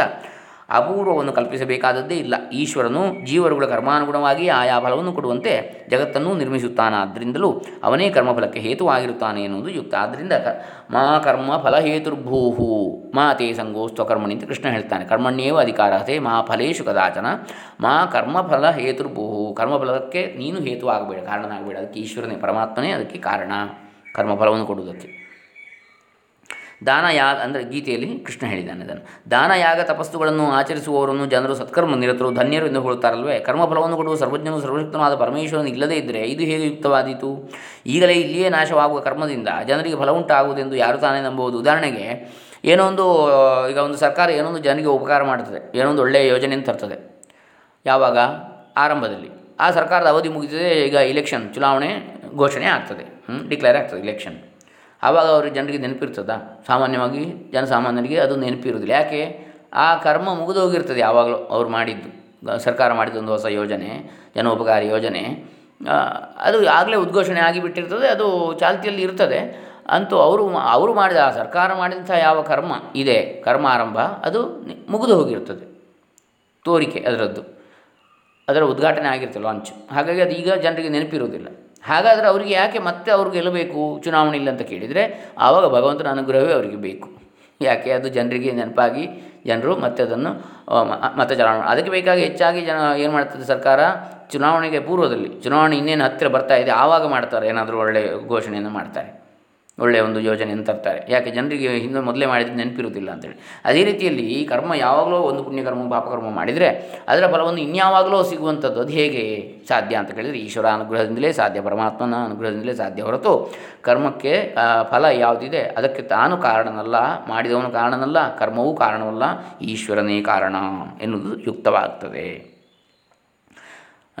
ಅಪೂರ್ವವನ್ನು ಕಲ್ಪಿಸಬೇಕಾದದ್ದೇ ಇಲ್ಲ. ಈಶ್ವರನು ಜೀವರುಗಳ ಕರ್ಮಾನುಗುಣವಾಗಿ ಆಯಾ ಫಲವನ್ನು ಕೊಡುವಂತೆ ಜಗತ್ತನ್ನು ನಿರ್ಮಿಸುತ್ತಾನಾದ್ದರಿಂದಲೂ ಅವನೇ ಕರ್ಮಫಲಕ್ಕೆ ಹೇತುವಾಗಿರುತ್ತಾನೆ ಎನ್ನುವುದು ಯುಕ್ತ. ಆದ್ದರಿಂದ ಮಾ ಕರ್ಮ ಫಲಹೇತುರ್ಭೂ ಮಾ ತೇ ಸಂಗೋಸ್ತ್ವಕರ್ಮಣಿ ಅಂತ ಕೃಷ್ಣ ಹೇಳ್ತಾನೆ. ಕರ್ಮಣ್ಯೇವ ಅಧಿಕಾರತೆ ಮಾ ಫಲೇಶು ಕದಾಚನ ಮಾ ಕರ್ಮಫಲ ಹೇತುರ್ಭೂ. ಕರ್ಮಫಲಕ್ಕೆ ನೀನು ಹೇತುವಾಗಬೇಡ, ಕಾರಣನಾಗಬೇಡ. ಅದಕ್ಕೆ ಈಶ್ವರನೇ, ಪರಮಾತ್ಮನೇ ಅದಕ್ಕೆ ಕಾರಣ ಕರ್ಮಫಲವನ್ನು ಕೊಡುವುದಕ್ಕೆ. ದಾನಯಾಗ ಅಂದರೆ ಗೀತೆಯಲ್ಲಿ ಕೃಷ್ಣ ಹೇಳಿದ್ದಾನೆ ಅದನ್ನು. ದಾನಯಾಗ ತಪಸ್ಸುಗಳನ್ನು ಆಚರಿಸುವವರನ್ನು ಜನರು ಸತ್ಕರ್ಮ ನಿರತರು ಧನ್ಯರು ಎಂದು ಹೇಳುತ್ತಾರಲ್ವೇ. ಕರ್ಮಫಲವನ್ನು ಕೊಡುವ ಸರ್ವಜ್ಞನು ಸರ್ವಶಕ್ತನಾದ ಪರಮೇಶ್ವರನು ಇಲ್ಲದೇ ಇದ್ದರೆ ಇದು ಹೇಗೆ ಯುಕ್ತವಾದೀತು? ಈಗಲೇ ಇಲ್ಲಿಯೇ ನಾಶವಾಗುವ ಕರ್ಮದಿಂದ ಜನರಿಗೆ ಫಲ ಉಂಟಾಗುವುದೆಂದು ಯಾರು ತಾನೇ ನಂಬುವುದು? ಉದಾಹರಣೆಗೆ ಈಗ ಒಂದು ಸರ್ಕಾರ ಏನೊಂದು ಜನರಿಗೆ ಉಪಕಾರ ಮಾಡ್ತದೆ, ಏನೊಂದು ಒಳ್ಳೆಯ ಯೋಜನೆಯನ್ನು ತರ್ತದೆ. ಯಾವಾಗ? ಆರಂಭದಲ್ಲಿ. ಆ ಸರ್ಕಾರದ ಅವಧಿ ಮುಗಿದಿದೆ, ಈಗ ಇಲೆಕ್ಷನ್ ಚುನಾವಣೆ ಘೋಷಣೆ ಆಗ್ತದೆ, ಡಿಕ್ಲೇರ್ ಆಗ್ತದೆ ಇಲೆಕ್ಷನ್. ಆವಾಗ ಅವರು ಜನರಿಗೆ ನೆನಪಿರ್ತದೆ? ಸಾಮಾನ್ಯವಾಗಿ ಜನಸಾಮಾನ್ಯರಿಗೆ ಅದು ನೆನಪಿರುವುದಿಲ್ಲ. ಯಾಕೆ? ಆ ಕರ್ಮ ಮುಗಿದು ಹೋಗಿರ್ತದೆ. ಯಾವಾಗಲೂ ಅವ್ರು ಮಾಡಿದ್ದು, ಸರ್ಕಾರ ಮಾಡಿದ್ದೊಂದು ಹೊಸ ಯೋಜನೆ, ಜನೋಪಕಾರಿ ಯೋಜನೆ, ಅದು ಆಗಲೇ ಉದ್ಘೋಷಣೆ ಆಗಿಬಿಟ್ಟಿರ್ತದೆ, ಅದು ಚಾಲ್ತಿಯಲ್ಲಿ ಇರ್ತದೆ. ಅಂತೂ ಅವರು ಮಾಡಿದ, ಆ ಸರ್ಕಾರ ಮಾಡಿದಂಥ ಯಾವ ಕರ್ಮ ಇದೆ, ಕರ್ಮ ಆರಂಭ, ಅದು ಮುಗಿದು ಹೋಗಿರ್ತದೆ. ತೋರಿಕೆ ಅದರದ್ದು, ಅದರ ಉದ್ಘಾಟನೆ ಆಗಿರ್ತದೆ, ಲಾಂಚ್. ಹಾಗಾಗಿ ಅದು ಈಗ ಜನರಿಗೆ ನೆನಪಿರುವುದಿಲ್ಲ. ಹಾಗಾದರೆ ಅವರಿಗೆ ಯಾಕೆ ಮತ್ತೆ ಅವ್ರು ಗೆಲ್ಲಬೇಕು ಚುನಾವಣೆ ಇಲ್ಲ ಅಂತ ಕೇಳಿದರೆ, ಆವಾಗ ಭಗವಂತನ ಅನುಗ್ರಹವೇ ಅವರಿಗೆ ಬೇಕು. ಯಾಕೆ? ಅದು ಜನರಿಗೆ ನೆನಪಾಗಿ ಜನರು ಮತ್ತೆ ಅದನ್ನು ಮತ್ತೆ ಚಲಾವಣೆ. ಅದಕ್ಕೆ ಬೇಕಾಗಿ ಹೆಚ್ಚಾಗಿ ಜನ ಏನು ಮಾಡ್ತದೆ, ಸರ್ಕಾರ ಚುನಾವಣೆಗೆ ಪೂರ್ವದಲ್ಲಿ, ಚುನಾವಣೆ ಇನ್ನೇನು ಹತ್ತಿರ ಬರ್ತಾ ಇದೆ ಆವಾಗ ಮಾಡ್ತಾರೆ, ಏನಾದರೂ ಒಳ್ಳೆಯ ಘೋಷಣೆಯನ್ನು ಮಾಡ್ತಾರೆ. ಒಳ್ಳೆಯ ಒಂದು ಯೋಜನೆಯನ್ನು ತರ್ತಾರೆ. ಯಾಕೆ ಜನರಿಗೆ ಹಿಂದೆ ಮೊದಲೇ ಮಾಡಿದ್ರೆ ನೆನಪಿರುವುದಿಲ್ಲ ಅಂತೇಳಿ. ಅದೇ ರೀತಿಯಲ್ಲಿ ಈ ಕರ್ಮ ಯಾವಾಗಲೂ ಒಂದು ಪುಣ್ಯಕರ್ಮ ಪಾಪಕರ್ಮ ಮಾಡಿದರೆ ಅದರ ಫಲವನ್ನು ಇನ್ಯಾವಾಗಲೂ ಸಿಗುವಂಥದ್ದು ಅದು ಹೇಗೆ ಸಾಧ್ಯ ಅಂತ ಕೇಳಿದರೆ ಈಶ್ವರ ಅನುಗ್ರಹದಿಂದಲೇ ಸಾಧ್ಯ, ಪರಮಾತ್ಮನ ಅನುಗ್ರಹದಿಂದಲೇ ಸಾಧ್ಯ ಹೊರತು ಕರ್ಮಕ್ಕೆ ಫಲ ಯಾವುದಿದೆ ಅದಕ್ಕೆ ತಾನು ಕಾರಣನಲ್ಲ, ಮಾಡಿದವನು ಕಾರಣನಲ್ಲ, ಕರ್ಮವೂ ಕಾರಣವಲ್ಲ, ಈಶ್ವರನೇ ಕಾರಣ ಎನ್ನುವುದು ಯುಕ್ತವಾಗ್ತದೆ.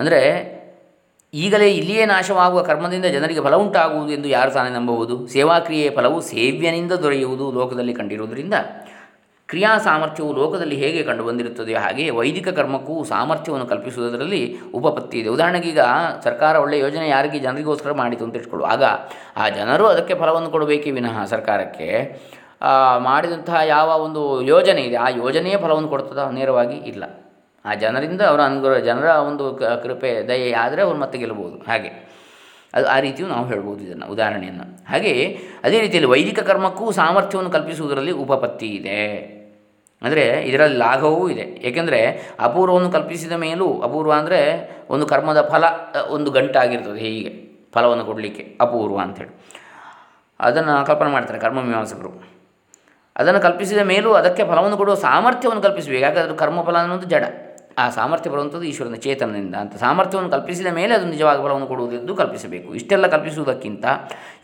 ಅಂದರೆ ಈಗಲೇ ಇಲ್ಲಿಯೇ ನಾಶವಾಗುವ ಕರ್ಮದಿಂದ ಜನರಿಗೆ ಫಲ ಉಂಟಾಗುವುದು ಎಂದು ಯಾರು ತಾನೇ ನಂಬಬಹುದು? ಸೇವಾಕ್ರಿಯೆಯ ಫಲವು ಸೇವ್ಯನಿಂದ ದೊರೆಯುವುದು ಲೋಕದಲ್ಲಿ ಕಂಡಿರುವುದರಿಂದ ಕ್ರಿಯಾ ಸಾಮರ್ಥ್ಯವು ಲೋಕದಲ್ಲಿ ಹೇಗೆ ಕಂಡುಬಂದಿರುತ್ತದೆ ಹಾಗೆಯೇ ವೈದಿಕ ಕರ್ಮಕ್ಕೂ ಸಾಮರ್ಥ್ಯವನ್ನು ಕಲ್ಪಿಸುವುದರಲ್ಲಿ ಉಪಪತ್ತಿ ಇದೆ. ಉದಾಹರಣೆಗೆ ಈಗ ಸರ್ಕಾರ ಒಳ್ಳೆಯ ಯೋಜನೆ ಯಾರಿಗೆ ಜನರಿಗೋಸ್ಕರ ಮಾಡಿತು ಅಂತ ಇಟ್ಕೊಳ್ಳು, ಆಗ ಆ ಜನರು ಅದಕ್ಕೆ ಫಲವನ್ನು ಕೊಡಬೇಕೇ ವಿನಃ ಸರ್ಕಾರಕ್ಕೆ ಮಾಡಿದಂತಹ ಯಾವ ಒಂದು ಯೋಜನೆ ಇದೆ ಆ ಯೋಜನೆಯೇ ಫಲವನ್ನು ಕೊಡ್ತದ? ನೇರವಾಗಿ ಇಲ್ಲ. ಆ ಜನರಿಂದ ಅವರ ಅನುಗ್ರಹ, ಜನರ ಒಂದು ಕೃಪೆ ದಯೆ ಆದರೆ ಅವ್ರು ಮತ್ತೆ ಗೆಲ್ಲಬಹುದು. ಹಾಗೆ ಅದು ಆ ರೀತಿಯೂ ನಾವು ಹೇಳ್ಬೋದು ಇದನ್ನು ಉದಾಹರಣೆಯನ್ನು. ಹಾಗೆಯೇ ಅದೇ ರೀತಿಯಲ್ಲಿ ವೈದಿಕ ಕರ್ಮಕ್ಕೂ ಸಾಮರ್ಥ್ಯವನ್ನು ಕಲ್ಪಿಸುವುದರಲ್ಲಿ ಉಪಪತ್ತಿ ಇದೆ. ಅಂದರೆ ಇದರಲ್ಲಿ ಲಾಘವೂ ಇದೆ. ಏಕೆಂದರೆ ಅಪೂರ್ವವನ್ನು ಕಲ್ಪಿಸಿದ ಮೇಲೂ, ಅಪೂರ್ವ ಅಂದರೆ ಒಂದು ಕರ್ಮದ ಫಲ ಒಂದು ಗಂಟಾಗಿರ್ತದೆ, ಹೀಗೆ ಫಲವನ್ನು ಕೊಡಲಿಕ್ಕೆ ಅಪೂರ್ವ ಅಂಥೇಳಿ ಅದನ್ನು ಕಲ್ಪನೆ ಮಾಡ್ತಾರೆ ಕರ್ಮಮೀಮಾಂಸಕರು. ಅದನ್ನು ಕಲ್ಪಿಸಿದ ಮೇಲೂ ಅದಕ್ಕೆ ಫಲವನ್ನು ಕೊಡುವ ಸಾಮರ್ಥ್ಯವನ್ನು ಕಲ್ಪಿಸಬೇಕು. ಯಾಕಂದರೆ ಕರ್ಮಫಲ ಅನ್ನೋದು ಜಡ, ಆ ಸಾಮರ್ಥ್ಯ ಬರುವಂಥದ್ದು ಈಶ್ವರನ ಚೇತನದಿಂದ. ಅಂತ ಸಾಮರ್ಥ್ಯವನ್ನು ಕಲ್ಪಿಸಿದ ಮೇಲೆ ಅದು ನಿಜವಾಗಿ ಫಲವನ್ನು ಕೊಡುವುದೆಂದು ಕಲ್ಪಿಸಬೇಕು. ಇಷ್ಟೆಲ್ಲ ಕಲ್ಪಿಸುವುದಕ್ಕಿಂತ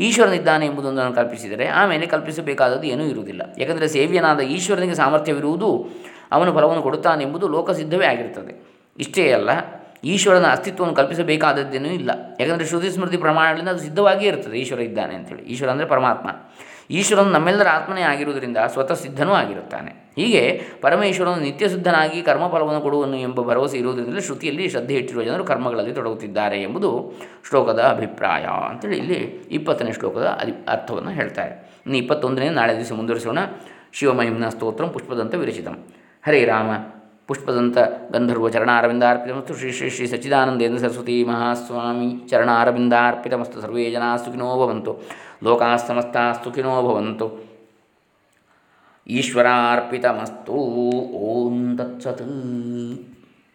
ಈಶ್ವರನಿದ್ದಾನೆ ಎಂಬುದೊಂದನ್ನು ಕಲ್ಪಿಸಿದರೆ ಆಮೇಲೆ ಕಲ್ಪಿಸಬೇಕಾದದ್ದು ಏನೂ ಇರುವುದಿಲ್ಲ. ಯಾಕಂದರೆ ಸೇವ್ಯನಾದ ಈಶ್ವರನಿಗೆ ಸಾಮರ್ಥ್ಯವಿರುವುದು, ಅವನು ಫಲವನ್ನು ಕೊಡುತ್ತಾನೆಂಬುದು ಲೋಕಸಿದ್ಧವೇ ಆಗಿರ್ತದೆ. ಇಷ್ಟೇ ಅಲ್ಲ, ಈಶ್ವರನ ಅಸ್ತಿತ್ವವನ್ನು ಕಲ್ಪಿಸಬೇಕಾದದ್ದೇನೂ ಇಲ್ಲ. ಯಾಕಂದರೆ ಶ್ರುತಿ ಸ್ಮೃತಿ ಪ್ರಮಾಣಗಳಿಂದ ಅದು ಸಿದ್ಧವಾಗಿಯೇ ಇರ್ತದೆ ಈಶ್ವರ ಇದ್ದಾನೆ ಅಂತೇಳಿ. ಈಶ್ವರ ಅಂದರೆ ಪರಮಾತ್ಮ. ಈಶ್ವರನು ನಮ್ಮೆಲ್ಲರ ಆತ್ಮನೇ ಆಗಿರುವುದರಿಂದ ಸ್ವತಃ ಸಿದ್ಧನೂ ಆಗಿರುತ್ತಾನೆ. ಹೀಗೆ ಪರಮೇಶ್ವರನು ನಿತ್ಯ ಸಿದ್ಧನಾಗಿ ಕರ್ಮಫಲವನ್ನು ಕೊಡುವನು ಎಂಬ ಭರವಸೆ ಇರುವುದರಿಂದ ಶ್ರುತಿಯಲ್ಲಿ ಶ್ರದ್ಧೆ ಇಟ್ಟಿರುವ ಜನರು ಕರ್ಮಗಳಲ್ಲಿ ತೊಡಗುತ್ತಿದ್ದಾರೆ ಎಂಬುದು ಶ್ಲೋಕದ ಅಭಿಪ್ರಾಯ ಅಂತೇಳಿ ಇಲ್ಲಿ 20ನೇ ಶ್ಲೋಕದ ಅರ್ಥವನ್ನು ಹೇಳ್ತಾರೆ. ಇನ್ನು 21ನೇ ನಾಳೆ ದಿವಸ ಮುಂದುವರಿಸೋಣ. ಶಿವಮಹಿಮ್ನ ಸ್ತೋತ್ರಂ ಪುಷ್ಪದಂತ ವಿರಚಿತಂ. ಹರೇ ರಾಮ ಪುಷ್ಪದಂತ ಗಂಧರ್ವ ಚರಣಾರವಿಂದಾರ್ಪಿತಮಸ್ತು. ಶ್ರೀ ಶ್ರೀ ಶ್ರೀ ಸಚಿದಾನಂದ ಇಂದ್ರ ಸರಸ್ವತಿ ಮಹಾಸ್ವಾಮಿ ಚರಣಾರವಿಂದಾರ್ಪಿತಮಸ್ತು. ಸರ್ವೇ ಜನಾಃ ಸುಖಿನೋ ಭವಂತು, ಲೋಕಾಃ ಸಮಸ್ತಾಃ ಸುಖಿನೋ ಭವಂತು, ಈಶ್ವರಾರ್ಪಿತಮಸ್ತು. ಓಂ ತತ್ಸತ್.